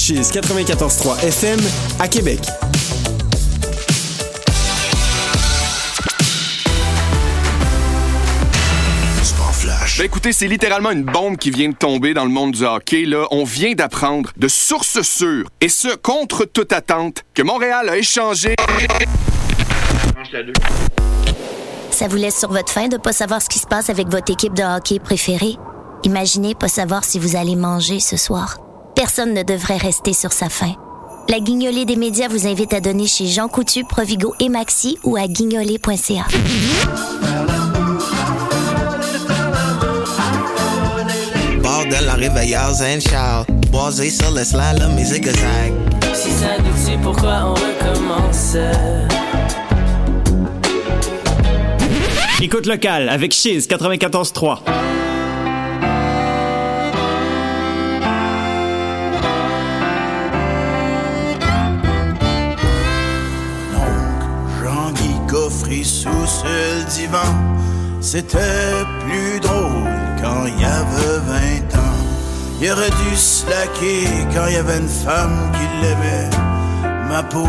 Franchise quatre-vingt-quatorze virgule trois F M à Québec. Ben écoutez, c'est littéralement une bombe qui vient de tomber dans le monde du hockey. Là, on vient d'apprendre de sources sûres, et ce, contre toute attente, que Montréal a échangé... Ça vous laisse sur votre faim de ne pas savoir ce qui se passe avec votre équipe de hockey préférée? Imaginez pas savoir si vous allez manger ce soir. Personne ne devrait rester sur sa faim. La Guignolée des médias vous invite à donner chez Jean Coutu, Provigo et Maxi ou à guignolée point c a. De la Réveillère Saint-Charles, basé sur le slalom et zigzag. Si ça nous tue, pourquoi on recommence? Écoute locale avec Chiz quatre-vingt-quatorze virgule trois. Donc, Jean-Guy Goffry sous ce divan, c'était plus drôle quand il y avait vingt ans. Il aurait dû slacker quand il y avait une femme qui l'aimait. Ma pauvre,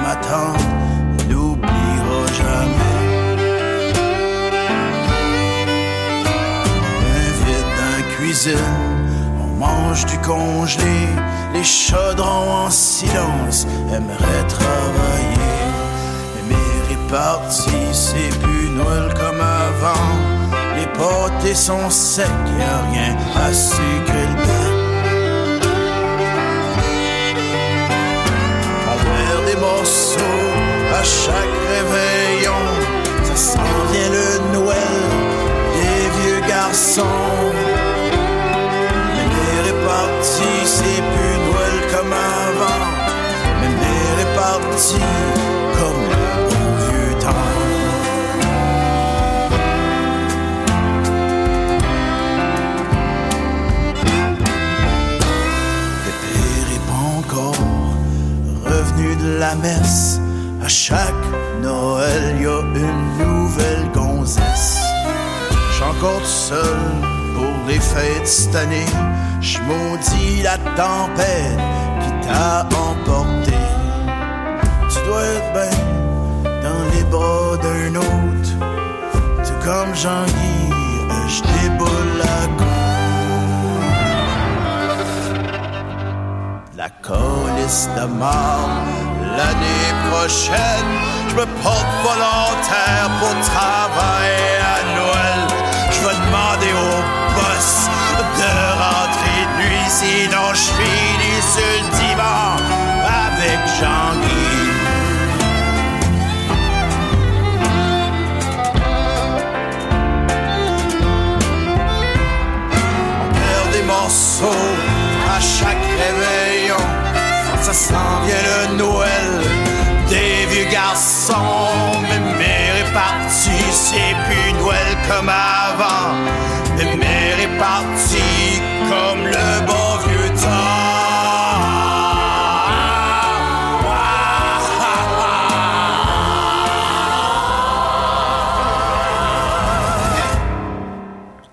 ma tante, on n'oubliera jamais. Un vide dans la cuisine, on mange du congelé. Les chaudrons en silence aimeraient travailler. Mais répartis, c'est plus Noël comme avant. Les pâtés sont secs, y'a rien à sucrer le bain. On perd des morceaux à chaque réveillon. Ça sent bien le Noël des vieux garçons. Même les réparties, c'est plus Noël comme avant. Même les réparties, comme au vieux temps. Revenu de la messe, à chaque Noël y a une nouvelle gonzesse. Je suis encore tout seul pour les fêtes cette année. Je maudis la tempête qui t'a emporté. Tu dois être bien dans les bras d'un autre. Tout comme Jean-Guy, je déboule la La colisse de marbre, l'année prochaine, je me porte volontaire pour travailler à Noël. Je vais demander au boss de rentrer de nuit, sinon je finis sur le divan avec Jean-Guy. On perd des morceaux à chaque réveillon, ça sent bien le Noël des vieux garçons. Mais mes réparties, c'est plus Noël comme avant. Mais mes réparties, comme le bon vieux temps.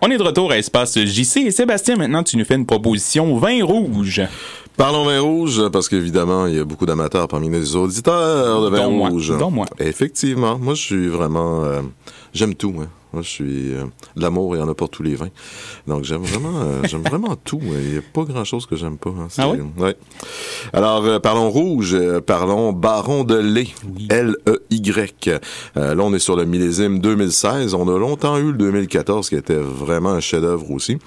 On est de retour à Espace J C. Et Sébastien, maintenant, tu nous fais une proposition vin rouge. Parlons vin rouge, parce qu'évidemment, il y a beaucoup d'amateurs parmi les auditeurs de vin Don rouge. Moi. Don moi. Effectivement. Moi, je suis vraiment... Euh, j'aime tout, hein. Moi, je suis... Euh, l'amour, il y en a pour tous les vins. Donc, j'aime vraiment euh, j'aime vraiment tout. Il n'y a pas grand-chose que j'aime pas. Hein. Ah oui? Ouais. Alors, euh, parlons rouge. Euh, parlons Baron de Ley. Oui. L E Y. Euh, là, on est sur le millésime deux mille seize. On a longtemps eu le deux mille quatorze, qui était vraiment un chef-d'œuvre aussi.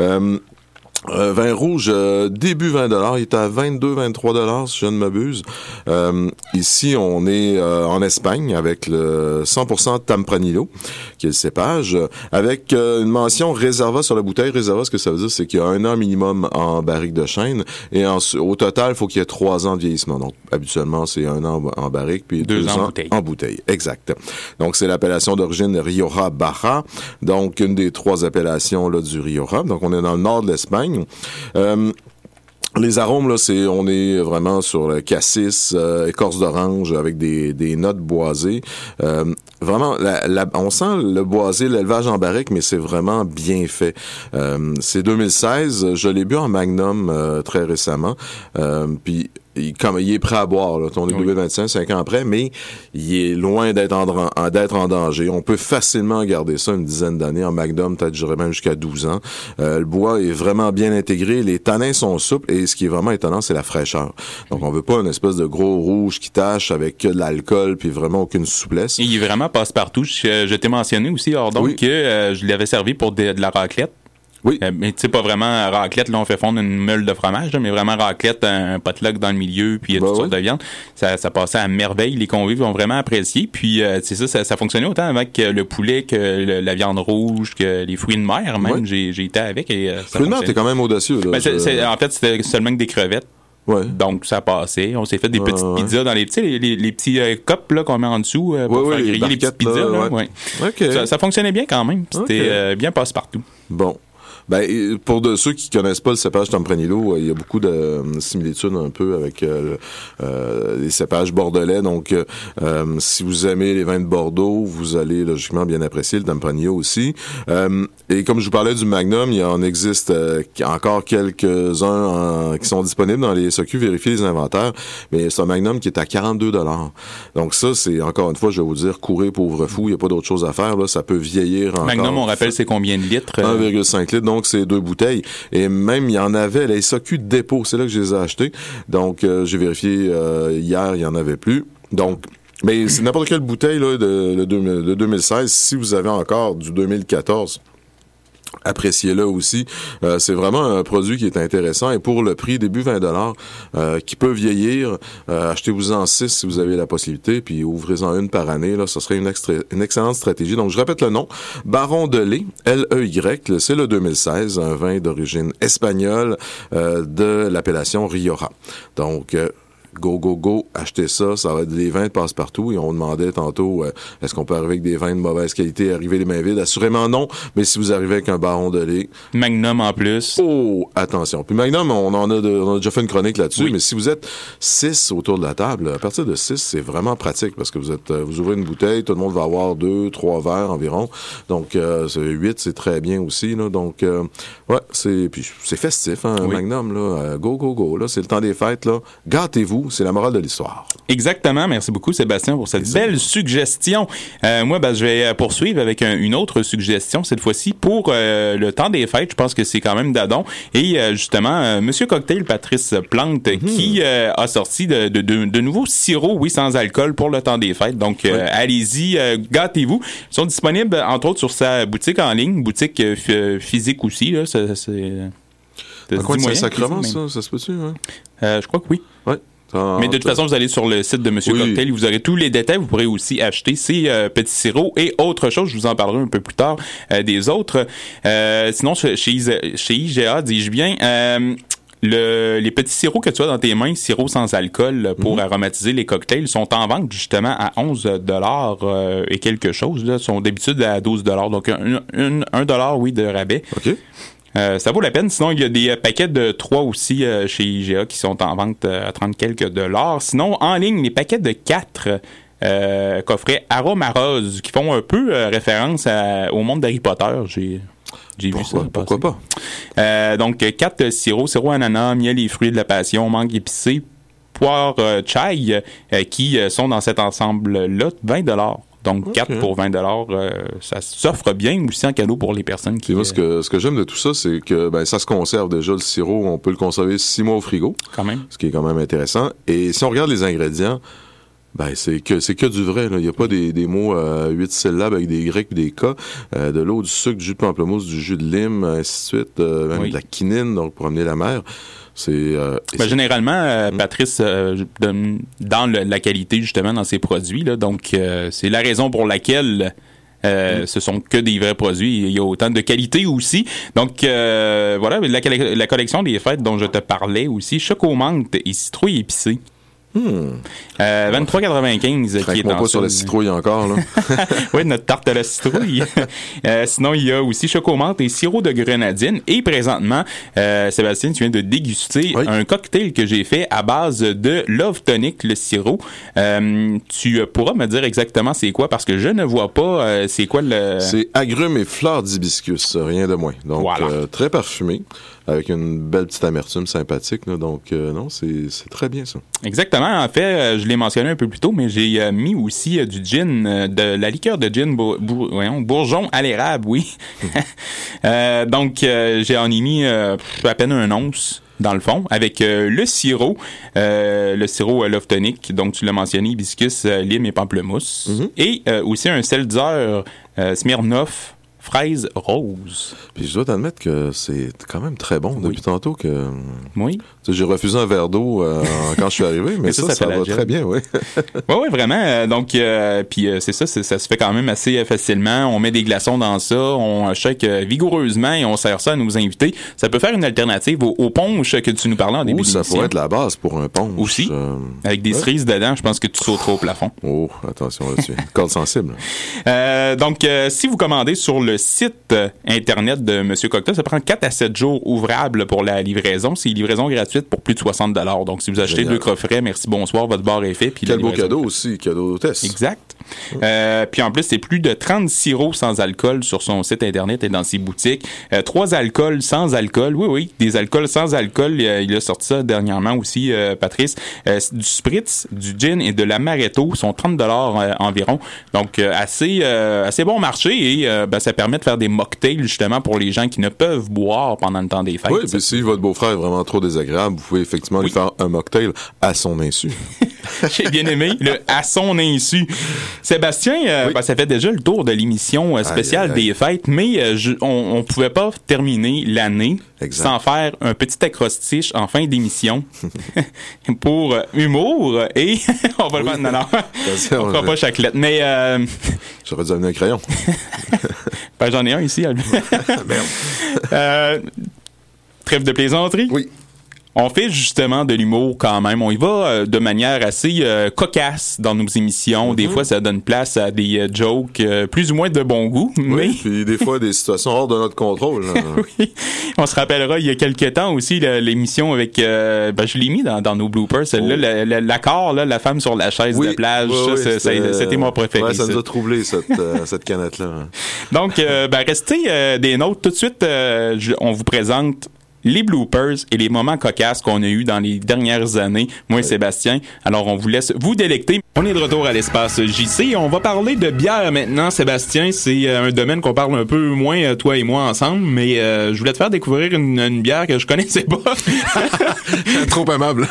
Euh... Euh, vin rouge, euh, début vingt dollars, il est à vingt-deux vingt-trois dollars si je ne m'abuse. Euh, ici, on est euh, en Espagne avec le cent pour cent Tempranillo, qui est le cépage, avec euh, une mention Reserva sur la bouteille. Reserva, ce que ça veut dire, c'est qu'il y a un an minimum en barrique de chêne, et en, au total, il faut qu'il y ait trois ans de vieillissement. Donc, habituellement, c'est un an en barrique, puis deux, deux ans en bouteille. en bouteille. Exact. Donc, c'est l'appellation d'origine Rioja Baja, donc une des trois appellations là du Rioja. Donc, on est dans le nord de l'Espagne. Euh, Les arômes, là, c'est, on est vraiment sur le cassis, euh, écorce d'orange avec des, des notes boisées. Euh, vraiment, la, la, on sent le boisé, l'élevage en barrique, mais c'est vraiment bien fait. Euh, c'est deux mille seize, je l'ai bu en Magnum euh, très récemment, euh, puis il, comme, il est prêt à boire, là, ton W vingt-cinq, oui. cinq ans après, mais il est loin d'être en, d'être en danger. On peut facilement garder ça une dizaine d'années. En Magnum, peut-être, j'irais même jusqu'à douze ans. Euh, le bois est vraiment bien intégré, les tanins sont souples, et ce qui est vraiment étonnant, c'est la fraîcheur. Donc, on veut pas une espèce de gros rouge qui tache avec que de l'alcool, puis vraiment aucune souplesse. Et il est vraiment passe-partout. Je, je t'ai mentionné aussi, hors donc, oui. que euh, je l'avais servi pour de, de la raclette. Oui. Euh, mais tu sais, pas vraiment raclette, là, on fait fondre une meule de fromage, là, mais vraiment raclette, un, un potluck dans le milieu, puis ben toutes oui. sortes de viande. Ça, ça passait à merveille. Les convives ont vraiment apprécié. Puis, euh, c'est ça, ça, ça fonctionnait autant avec le poulet que le, la viande rouge, que les fruits de mer, même. Oui. J'ai, j'ai été avec. Et, euh, fruits de mer, t'es quand même audacieux, là. Ben, c'est, c'est, en fait, c'était seulement que des crevettes. Ouais. Donc, ça passait. On s'est fait des ouais, petites ouais. pizzas dans les petits, les, les, les petits euh, copes là, qu'on met en dessous euh, pour ouais, faire oui, griller les petites pizzas. Là, là, ouais. Ouais. Okay. Ça, ça fonctionnait bien quand même. C'était okay. euh, bien passe-partout. Bon. Ben, pour de ceux qui connaissent pas le cépage Tempranillo, il y a beaucoup de euh, similitudes un peu avec euh, le, euh, les cépages bordelais. Donc, euh, si vous aimez les vins de Bordeaux, vous allez logiquement bien apprécier le Tempranillo aussi. Euh, et comme je vous parlais du Magnum, il en existe euh, encore quelques-uns en, qui sont disponibles dans les S A Q. Vérifiez les inventaires. Mais c'est un Magnum qui est à quarante-deux dollars. Donc ça, c'est encore une fois, je vais vous dire, courez pauvre fou. Il n'y a pas d'autre chose à faire. Là, ça peut vieillir encore. Magnum, on rappelle, c'est combien de litres? Euh... un virgule cinq litres. Donc, Donc, c'est deux bouteilles. Et même, il y en avait, la S A Q dépôt, c'est là que je les ai achetées. Donc, euh, j'ai vérifié euh, hier, il n'y en avait plus. Donc, mais c'est n'importe quelle bouteille là, de, de, de deux mille seize. Si vous avez encore du deux mille quatorze... appréciez-le aussi. Euh, c'est vraiment un produit qui est intéressant et pour le prix début vingt dollars euh, qui peut vieillir, euh, achetez-vous-en six si vous avez la possibilité, puis ouvrez-en une par année. Là, ce serait une, extra- une excellente stratégie. Donc, je répète le nom. Baron de Ley, L E Y, c'est le deux mille seize, un vin d'origine espagnole euh, de l'appellation Rioja. Donc, euh, Go, go, go, achetez ça. Ça va être des vins de passe-partout. Et on demandait tantôt, euh, est-ce qu'on peut arriver avec des vins de mauvaise qualité, arriver les mains vides? Assurément non, mais si vous arrivez avec un Baron de Ley... Magnum en plus. Oh, attention. Puis Magnum, on en a, de, on a déjà fait une chronique là-dessus, oui. mais si vous êtes six autour de la table, à partir de six, c'est vraiment pratique parce que vous êtes, vous ouvrez une bouteille, tout le monde va avoir deux, trois verres environ. Donc, euh, c'est huit, c'est très bien aussi. Là. Donc, euh, ouais, c'est, puis c'est festif, hein, oui. Magnum. Là. Euh, go, go, go. Là, c'est le temps des fêtes. Là. Gâtez-vous. C'est la morale de l'histoire. Exactement. Merci beaucoup, Sébastien, pour cette Exactement. belle suggestion. Euh, moi, ben, je vais poursuivre avec un, une autre suggestion, cette fois-ci, pour euh, le temps des fêtes. Je pense que c'est quand même d'adon. Et euh, justement, euh, Monsieur Cocktail, Patrice Plante, mmh. qui euh, a sorti de, de, de, de nouveaux sirops, oui, sans alcool, pour le temps des fêtes. Donc, euh, oui. allez-y, euh, gâtez-vous. Ils sont disponibles, entre autres, sur sa boutique en ligne, boutique euh, physique aussi. Là, c'est, c'est, c'est quoi, c'est un sacrement, ça? Ça se peut-tu? Hein? Euh, je crois que oui. Oui. Ah, mais de toute façon, vous allez sur le site de Monsieur oui. Cocktail, vous aurez tous les détails. Vous pourrez aussi acheter ces euh, petits sirops et autres choses. Je vous en parlerai un peu plus tard euh, des autres. Euh, sinon, chez, chez I G A, dis-je bien... Euh, Le, les petits sirops que tu as dans tes mains, sirops sans alcool pour mmh. aromatiser les cocktails, sont en vente justement à onze dollars euh, et quelque chose. Là, sont d'habitude à douze dollars, donc un, un, un dollar, oui, de rabais. OK. Euh, ça vaut la peine. Sinon, il y a des euh, paquets de trois aussi euh, chez I G A qui sont en vente euh, à trente quelques dollars. Sinon, en ligne, les paquets de quatre euh, coffrets aromarose qui font un peu euh, référence à, au monde d'Harry Potter. J'ai... J'ai pourquoi, vu ça pourquoi pas? Euh, donc, quatre sirops, sirop ananas, miel et fruits de la passion, mangue épicée, poire euh, chai, euh, qui euh, sont dans cet ensemble-là, vingt dollars. Donc, okay. quatre pour vingt dollars, euh, ça s'offre bien aussi en cadeau pour les personnes qui... Moi, ce que, ce que j'aime de tout ça, c'est que ben, ça se conserve déjà, le sirop, on peut le conserver six mois au frigo, quand même. Ce qui est quand même intéressant. Et si on regarde les ingrédients... Ben, c'est que c'est que du vrai. Il n'y a pas des, des mots euh, huit syllabes avec des grecs et des K. Euh, de l'eau, du sucre, du jus de pamplemousse, du jus de lime, ainsi de suite. Euh, même oui. de la quinine, donc pour amener la mer. C'est, euh, ben, c'est... Généralement, euh, Patrice, euh, de, dans le, la qualité, justement, dans ses produits. Là, donc, euh, c'est la raison pour laquelle... Euh, mmh. ce sont que des vrais produits. Il y a autant de qualité aussi. Donc, euh, voilà, la, la collection des fêtes dont je te parlais aussi. Chocomante et citrouille épicée. Hmm. Euh, vingt-trois quatre-vingt-quinze. Craque-moi qui est dans pas sur la citrouille encore, là. Oui, notre tarte à la citrouille. euh, sinon, il y a aussi chocomante et sirop de grenadine. Et présentement, euh, Sébastien, tu viens de déguster oui. un cocktail que j'ai fait à base de Love Tonic, le sirop. Euh, tu pourras me dire exactement c'est quoi, parce que je ne vois pas euh, c'est quoi le... C'est agrumes et fleurs d'hibiscus, rien de moins. Donc, voilà. euh, très parfumé. Avec une belle petite amertume sympathique. Là. Donc, euh, non, c'est, c'est très bien ça. Exactement. En fait, euh, je l'ai mentionné un peu plus tôt, mais j'ai euh, mis aussi euh, du gin, euh, de la liqueur de gin bour- bour- voyons, bourgeon à l'érable, oui. euh, donc, euh, j'en ai mis euh, à peine un once. Dans le fond, avec euh, le sirop, euh, le sirop euh, Love Tonic, donc tu l'as mentionné, hibiscus, euh, lime et pamplemousse, mm-hmm. et euh, aussi un seltzer euh, Smirnoff, fraise rose. Puis je dois t'admettre que c'est quand même très bon depuis oui. tantôt que... Oui. J'ai refusé un verre d'eau euh, quand je suis arrivé, mais, mais ça, ça, ça, ça va gel. Très bien, oui. Oui, oui, vraiment. Donc, euh, puis euh, c'est ça, c'est, ça se fait quand même assez facilement. On met des glaçons dans ça, on shake vigoureusement et on sert ça à nos invités. Ça peut faire une alternative au, au punch que tu nous parlais en début d'émission. Ou ça pourrait être la base pour un punch. Aussi, euh, avec des ouais. cerises dedans, je pense que tu sautes trop au plafond. Oh, attention là-dessus. Corde sensible. Euh, donc, euh, si vous commandez sur le site Internet de Monsieur Cocktail, ça prend quatre à sept jours ouvrables pour la livraison. C'est une livraison gratuite pour plus de soixante dollars. Donc, si vous achetez Génial. Deux coffrets, merci, bonsoir, votre bar est fait. Puis quel beau cadeau aussi, cadeau d'hôtesse. Exact. Hum. Euh, puis en plus, c'est plus de trente sirops sans alcool sur son site Internet et dans ses boutiques. Euh, trois alcools sans alcool. Oui, oui, des alcools sans alcool. Euh, il a sorti ça dernièrement aussi, euh, Patrice. Euh, du spritz, du gin et de l'amaretto sont trente dollars euh, environ. Donc, euh, assez, euh, assez bon marché et euh, ben, ça permet de faire des mocktails justement pour les gens qui ne peuvent boire pendant le temps des fêtes. Oui, puis si votre beau-frère est vraiment trop désagréable, vous pouvez effectivement oui. lui faire un mocktail à son insu. J'ai bien aimé le « à son insu ». Sébastien, euh, oui. ben, ça fait déjà le tour de l'émission euh, spéciale aïe, aïe, aïe. Des fêtes, mais euh, je, on ne pouvait pas terminer l'année exact. Sans faire un petit acrostiche en fin d'émission pour euh, humour et on va oui. le faire. Non, non, on ne fera pas chaque lettre, mais... Euh... J'aurais dû amener un crayon. Ben, j'en ai un ici. Merde. Euh, trêve de plaisanterie. Oui. On fait justement de l'humour quand même. On y va de manière assez euh, cocasse dans nos émissions. Des mm-hmm. fois, ça donne place à des euh, jokes euh, plus ou moins de bon goût. Mais... Oui, puis des fois, des situations hors de notre contrôle. Oui. On se rappellera, il y a quelques temps aussi, la, l'émission avec... Euh, ben, je l'ai mis dans, dans nos bloopers, celle-là. Oh. La, la, l'accord, là, la femme sur la chaise oui. de plage. Oui, ça, oui, c'était, c'était mon préféré. Ouais, ça, ça nous a troublé, cette, euh, cette canette-là. Donc, euh, ben, restez euh, des nôtres. Tout de suite, euh, je, on vous présente... les bloopers et les moments cocasses qu'on a eu dans les dernières années, moi et Sébastien. Alors, on vous laisse vous délecter. On est de retour à l'espace J C. On va parler de bière maintenant, Sébastien. C'est un domaine qu'on parle un peu moins, toi et moi, ensemble. Mais euh, je voulais te faire découvrir une, une bière que je connaissais pas. Trop aimable.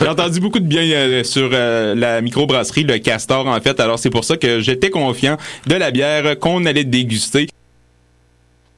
J'ai entendu beaucoup de bien euh, sur euh, la microbrasserie, le Castor, en fait. Alors, c'est pour ça que j'étais confiant de la bière qu'on allait déguster.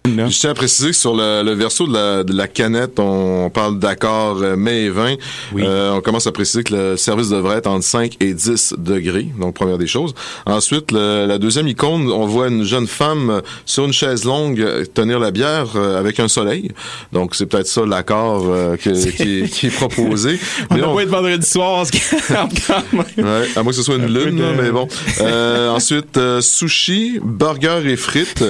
Non. Je tiens à préciser que sur le, le verso de la, de la canette, on parle d'accord mai et vingt. Oui. Euh, on commence à préciser que le service devrait être entre cinq et dix degrés, donc première des choses. Ensuite, le, la deuxième icône, on voit une jeune femme sur une chaise longue tenir la bière avec un soleil. Donc, c'est peut-être ça l'accord euh, que, qui, qui est proposé. On va on... être vendredi soir. Ouais, à moins que ce soit une un lune, de... là, mais bon. Euh, ensuite, euh, sushi, burger et frites.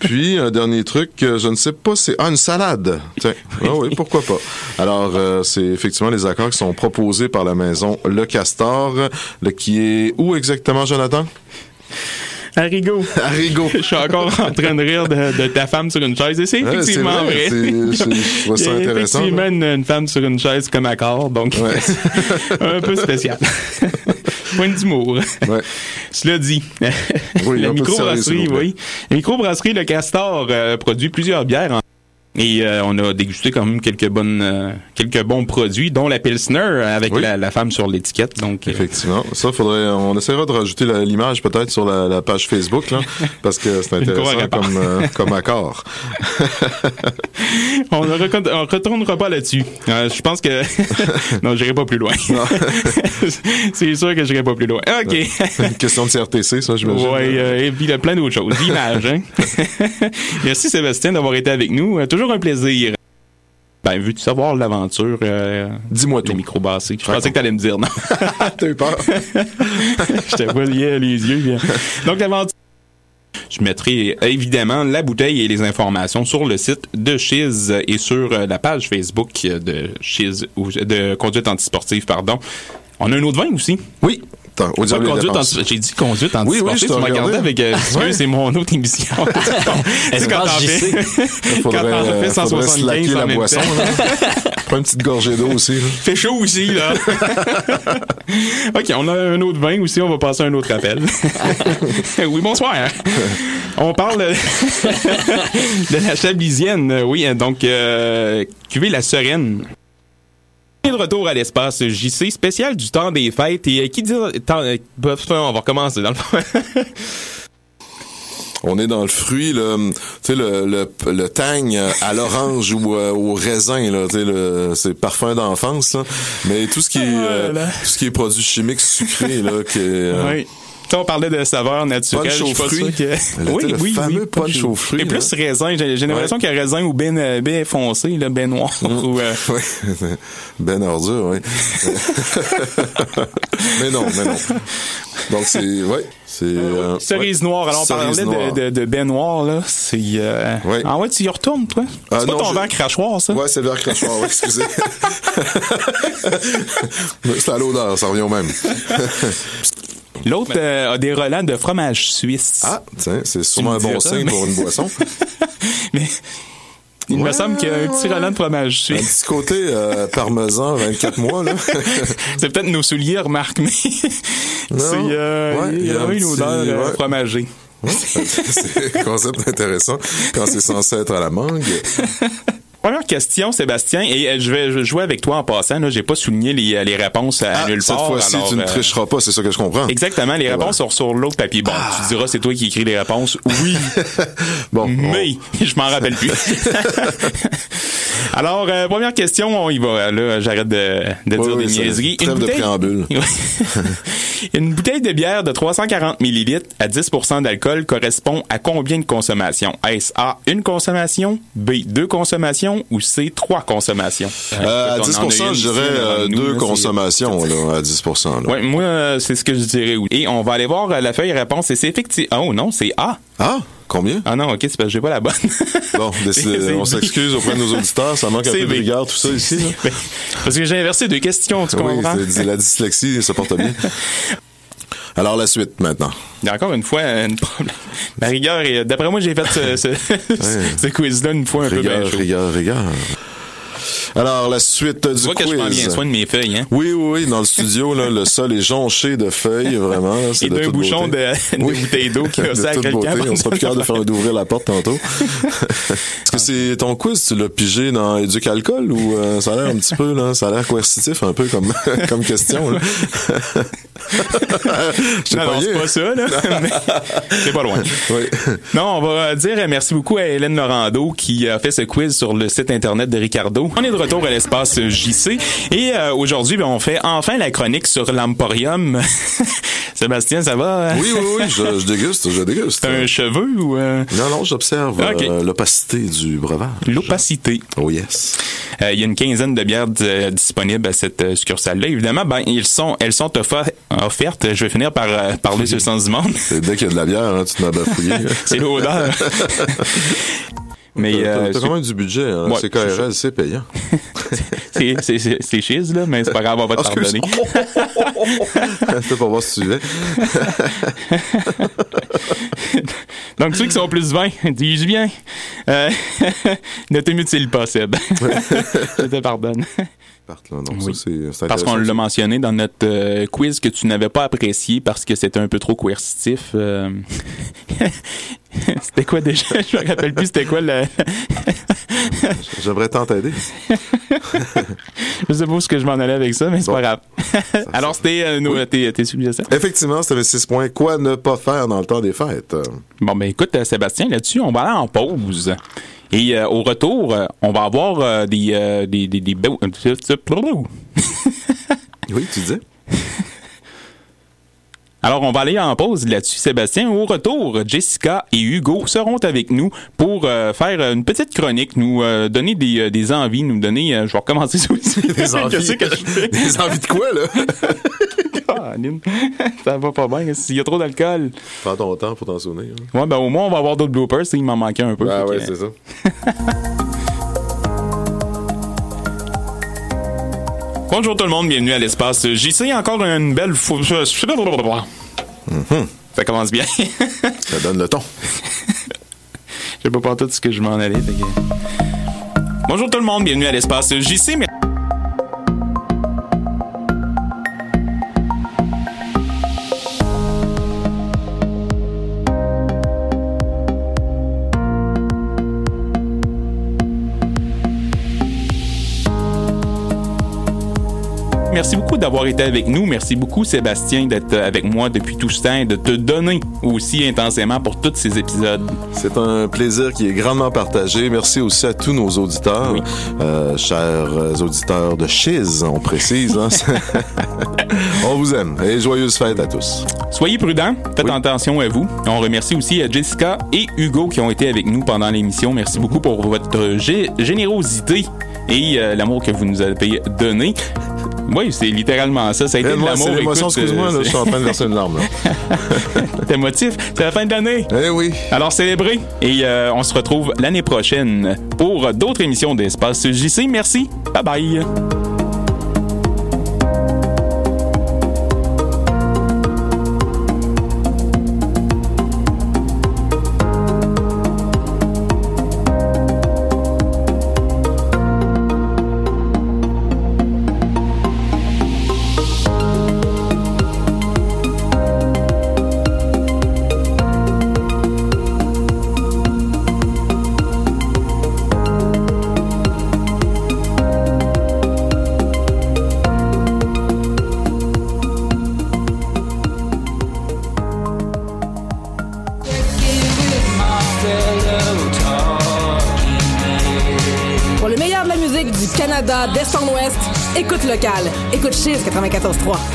Puis, un dernier truc. Que je ne sais pas, c'est... Ah, une salade! Tiens, oui, oh oui, pourquoi pas. Alors, euh, c'est effectivement les accords qui sont proposés par la maison Le Castor, le, qui est où exactement, Jonathan? Arrigo. Arrigo. Je suis encore en train de rire de, de ta femme sur une chaise. Et c'est effectivement ouais, c'est vrai. vrai. C'est, je trouve ça intéressant. Effectivement, une, une femme sur une chaise comme accord, donc ouais. Un peu spécial. Point d'humour. Ouais. Cela dit, oui, la microbrasserie, oui. La microbrasserie Le Castor euh, produit plusieurs bières en... Et euh, on a dégusté quand même quelques bonnes, euh, quelques bons produits, dont la Pilsner avec oui. la, la femme sur l'étiquette. Donc, effectivement, euh... ça faudrait, on essaiera de rajouter la, l'image peut-être sur la, la page Facebook là, parce que c'est intéressant comme, euh, comme accord. on ne recont- on retournera pas là-dessus. Euh, je pense que non, j'irai pas plus loin. C'est sûr que j'irai pas plus loin. Ok. Une question de C R T C, ça j'imagine. Oui, euh, et puis il y a plein d'autres choses, l'image. Hein? Merci Sébastien d'avoir été avec nous. Toujours un plaisir. Ben, veux-tu savoir l'aventure euh, Dis-moi tout. Les microbassés. Je Raconte. pensais que t'allais me dire non. T'as eu peur. Je te voyais les yeux. Donc, l'aventure. Je mettrai évidemment la bouteille et les informations sur le site de Chiz et sur la page Facebook de Chiz, de Conduite Antisportive, pardon. On a un autre vin aussi. Oui. Attends, au diable les dépenses. J'ai dit conduite antisportive. Oui, oui, je tu m'as regardé avec... Euh, ouais. C'est mon autre émission. Est-ce quand t'en fais... Quand t'en fais cent soixante-quinze en même boisson, temps. Prends une petite gorgée d'eau aussi. Là. Fait chaud aussi, là. OK, on a un autre vin aussi. On va passer à un autre appel. Oui, bonsoir. On parle de la Chablisienne. Oui, donc, euh, cuvée la Sereine. De retour à l'espace J C, spécial du temps des fêtes. Et euh, qui dit... Tant, euh, on va recommencer dans le fond. On est dans le fruit, là, tu sais, le, le, le tang à l'orange ou euh, au raisin, là, tu sais, le, c'est parfum d'enfance, là. Mais tout ce qui est, euh, voilà. tout ce qui est produits chimiques sucrés, là, qui est, euh, oui. On parlait de saveurs naturelles, je suis pas sûr que... Le, oui, le oui, fameux oui, punch aux fruits. Et plus là. Raisin, j'ai, j'ai l'impression ouais. qu'il y a raisin ou ben, ben foncé, là, ben noir. Mmh. Ou, euh... oui. Ben ordure, oui. mais non, mais non. Donc c'est... Oui, c'est... Euh, cerise ouais. noire, alors on parlait de, de, de ben noir, là, c'est... Euh... Ouais. Ah ouais, tu y retournes, toi? C'est euh, pas non, ton je... verre crachoir, ça? Ouais, c'est le verre crachoir, oui, excusez. C'est à l'odeur, ça revient au même. L'autre euh, a des relents de fromage suisse. Ah, tiens, c'est sûrement un bon signe mais... pour une boisson. mais il ouais, me semble qu'il y a un petit ouais. relent de fromage suisse. Un petit côté euh, parmesan, vingt-quatre mois, là. C'est peut-être nos souliers, remarque, mais non, c'est, euh, ouais, il y a, y a un une petit, odeur euh, ouais. fromagée. Ouais, c'est un concept intéressant quand c'est censé être à la mangue. Première question, Sébastien, et je vais jouer avec toi en passant. Là, j'ai pas souligné les, les réponses à ah, nulle part. Cette fois-ci, alors, tu ne tricheras pas, c'est ça que je comprends. Exactement, les réponses ouais. sont sur l'autre papier. Bon, ah. tu diras, c'est toi qui écris les réponses. Oui, bon, mais on... je m'en rappelle plus. Alors, euh, première question, on y va. Là, j'arrête de, de oui, dire oui, des niaiseries. Une bouteille... de préambule. Une bouteille de bière de trois cent quarante millilitres à dix pour cent d'alcool correspond à combien de consommations? Est-ce A, une consommation, B, deux consommations ou C, trois consommations? Euh, à dix pour cent, je dirais euh, deux là, consommations là, à dix pour cent. Oui, moi, euh, c'est ce que je dirais. Et on va aller voir euh, la feuille réponse. Et c'est effectivement... Oh non, c'est A. Ah? Combien? Ah non, OK, c'est parce que j'ai pas la bonne. Bon, décidé, on s'excuse auprès de nos auditeurs, ça manque c'est un peu B. de rigueur, tout ça ici. Là. Parce que j'ai inversé deux questions, tu oui, comprends? C'est, la dyslexie se porte bien. Alors, la suite, maintenant. Encore une fois, une problème. Ma rigueur, est, d'après moi, j'ai fait ce, ce, ouais. ce quiz-là une fois un rigueur, peu bien Rigueur, rigueur, rigueur. Alors, la suite du quiz. Tu vois que je prends bien soin de mes feuilles, hein? Oui, oui, oui. Dans le studio, là, le sol est jonché de feuilles, vraiment. C'est Et d'un de bouchon de, de oui. bouteille d'eau qui a ça à quelqu'un. On sera plus capable de faire d'ouvrir la porte tantôt. Est-ce que c'est ton quiz, tu l'as pigé dans Éduc Alcool ou euh, ça a l'air un petit peu, là, ça a l'air coercitif un peu comme, comme question, là? Non, non, c'est pas ça, là. Mais c'est pas loin. Oui. Non, on va dire merci beaucoup à Hélène Laurando qui a fait ce quiz sur le site internet de Ricardo. On est de retour à l'espace J C et euh, aujourd'hui, ben, on fait enfin la chronique sur l'Emporium. Sébastien, ça va? Oui, oui, oui, je, je déguste, je déguste. T'as un cheveu ou... Euh... Non, non, j'observe okay. euh, l'opacité du breuvage. L'opacité. Oh yes. Il euh, y a une quinzaine de bières d- disponibles à cette euh, succursale-là. Évidemment, ben, ils sont, elles sont offa- offertes. Je vais finir par euh, parler sur le sens du monde. C'est dès qu'il y a de la bière, hein, tu te m'as bafouillé. C'est l'odeur. Mais t'as, euh, t'as quand même du budget, hein. Ouais, c'est K R L, c'est payant. c'est, c'est, c'est, c'est Chiz, là, mais c'est pas grave, on va te pardonner. C'était pour voir si tu suivais. Donc, ceux qui sont plus vingt, dis-je bien, euh, ne te mutile pas, Seb. Je te pardonne. Là, donc oui. ça, c'est, c'est parce qu'on l'a mentionné dans notre euh, quiz que tu n'avais pas apprécié parce que c'était un peu trop coercitif. Euh... C'était quoi déjà? Je me rappelle plus, c'était quoi le... J'aimerais tant t'aider. Je sais pas où je m'en allais avec ça, mais c'est bon. Pas grave. Alors, c'était euh, nos, oui. tes, tes suggestions? Effectivement, c'était six points. Quoi ne pas faire dans le temps des fêtes? Bon, ben écoute, euh, Sébastien, là-dessus, on va aller en pause. Et euh, au retour, euh, on va avoir euh, des, euh, des, des, des, des... Oui, tu disais? Alors, on va aller en pause là-dessus, Sébastien. Au retour, Jessica et Hugo seront avec nous pour euh, faire une petite chronique, nous euh, donner des, euh, des envies, nous donner... Euh, je vais recommencer sur le Des envies? Qu'est-ce que je fais? Des envies de quoi, là? Ça va pas bien. Il y a trop d'alcool. Prends ton temps pour t'en souvenir. Hein. Ouais, ben au moins, on va avoir d'autres bloopers. Il m'en manquait un peu. Ah ben, ouais, que... c'est ça. Bonjour tout le monde, bienvenue à l'espace J C. Encore une belle... Fou... Mm-hmm. Ça commence bien. Ça donne le ton. J'ai pas pensé tout ce que je m'en allais. Que... Bonjour tout le monde, bienvenue à l'espace J C. Mais... Merci beaucoup d'avoir été avec nous. Merci beaucoup, Sébastien, d'être avec moi depuis tout ce temps et de te donner aussi intensément pour tous ces épisodes. C'est un plaisir qui est grandement partagé. Merci aussi à tous nos auditeurs. Oui. Euh, chers auditeurs de Chiz, on précise. Hein? On vous aime et joyeuses fêtes à tous. Soyez prudents. Faites oui. attention à vous. On remercie aussi à Jessica et Hugo qui ont été avec nous pendant l'émission. Merci beaucoup pour votre g- générosité et euh, l'amour que vous nous avez donné. Oui, c'est littéralement ça. Ça a été de l'amour. C'est l'émotion, écoute, excuse-moi, là, je suis en train de verser une larme. C'est émotif. C'est la fin de l'année. Eh oui. Alors, célébrez. Et euh, on se retrouve l'année prochaine pour d'autres émissions d'Espace J C. Merci. Bye-bye. D'Est en Ouest, écoute local, écoute Chiz quatre-vingt-quatorze point trois.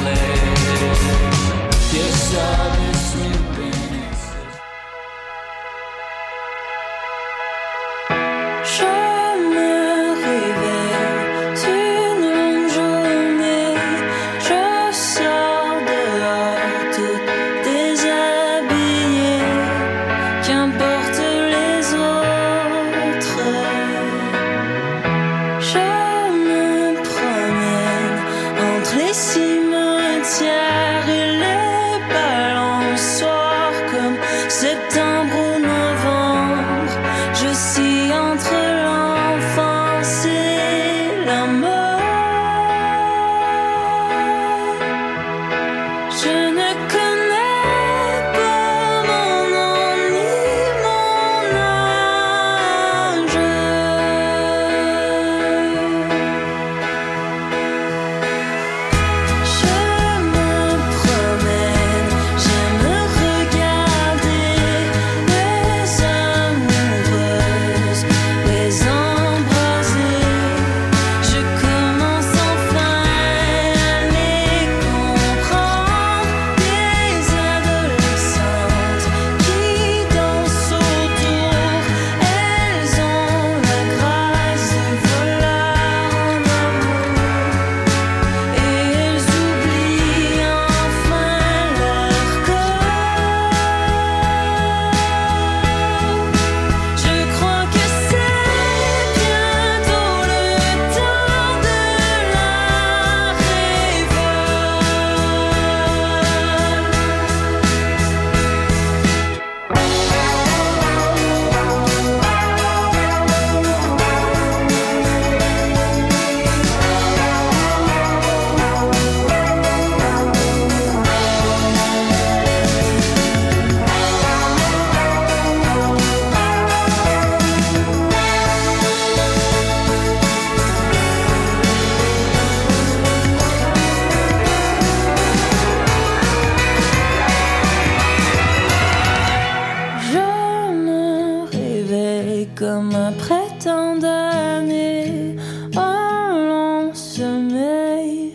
Sommeil,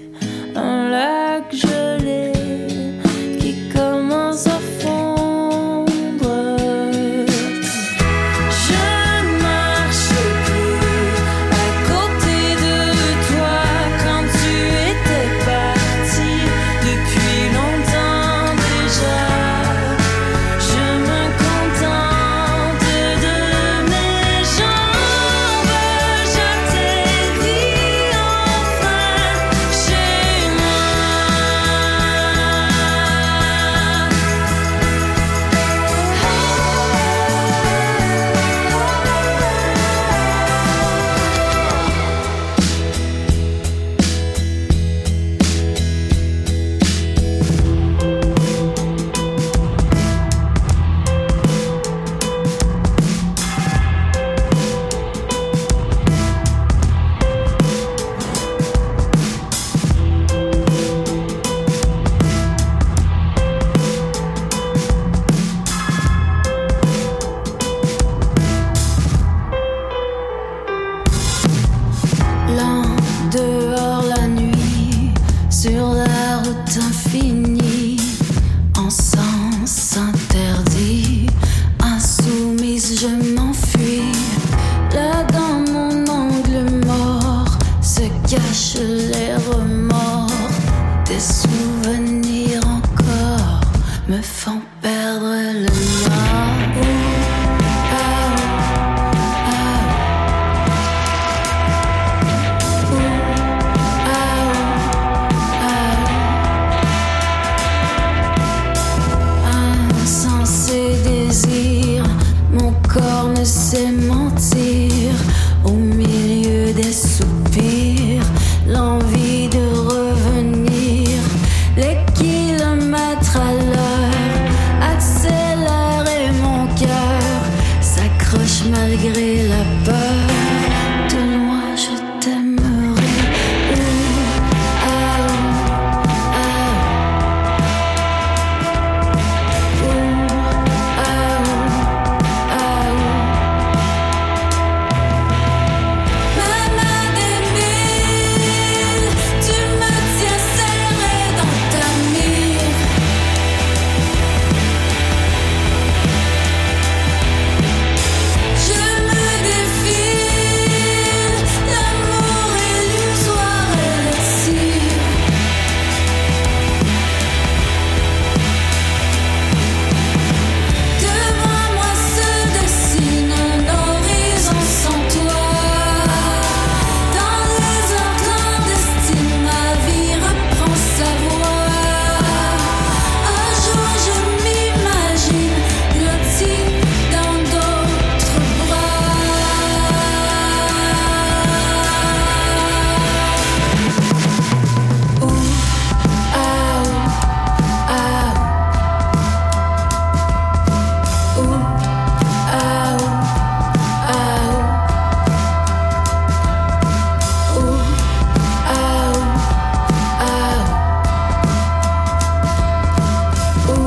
un lac gelé qui commence malgré la peur de moi, je t'aimerai. Ooh, ah, ah. Ooh, ah, ah. Maman des mille, tu me tiens serré dans ta mire. Je me défile, l'amour illusoire et l'exil. Devant moi se dessine un horizon sans toi. Dans les heures clandestines, ma vie reprend sa voix. Un jour je m'imagine blottie dans d'autres bras. Ouh, ah, ouh, ah. Ooh, ah, ooh, ah, ooh. Ooh, ah, ooh, ah, ooh. Ooh, ah, ooh, ah, ooh.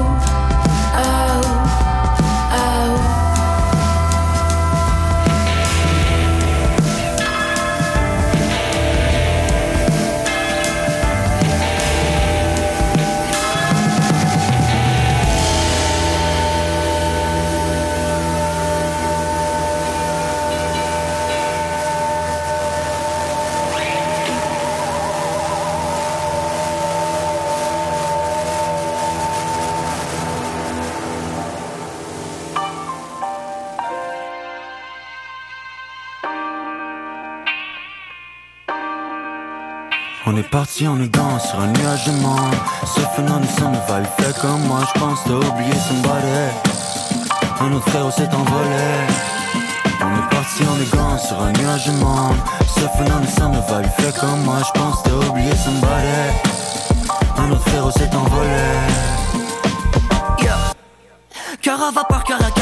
On est parti en aidant sur un nuage de mort. Ce phénomène s'en va, il fait comme moi. Je pense t'as oublié somebody. Un autre frère s'est envolé. On est parti en aidant sur un nuage de mort. Ce phénomène s'en va, il fait comme moi. Je pense t'as oublié somebody. Un autre frère s'est envolé. Cœur à vapeur, cœur à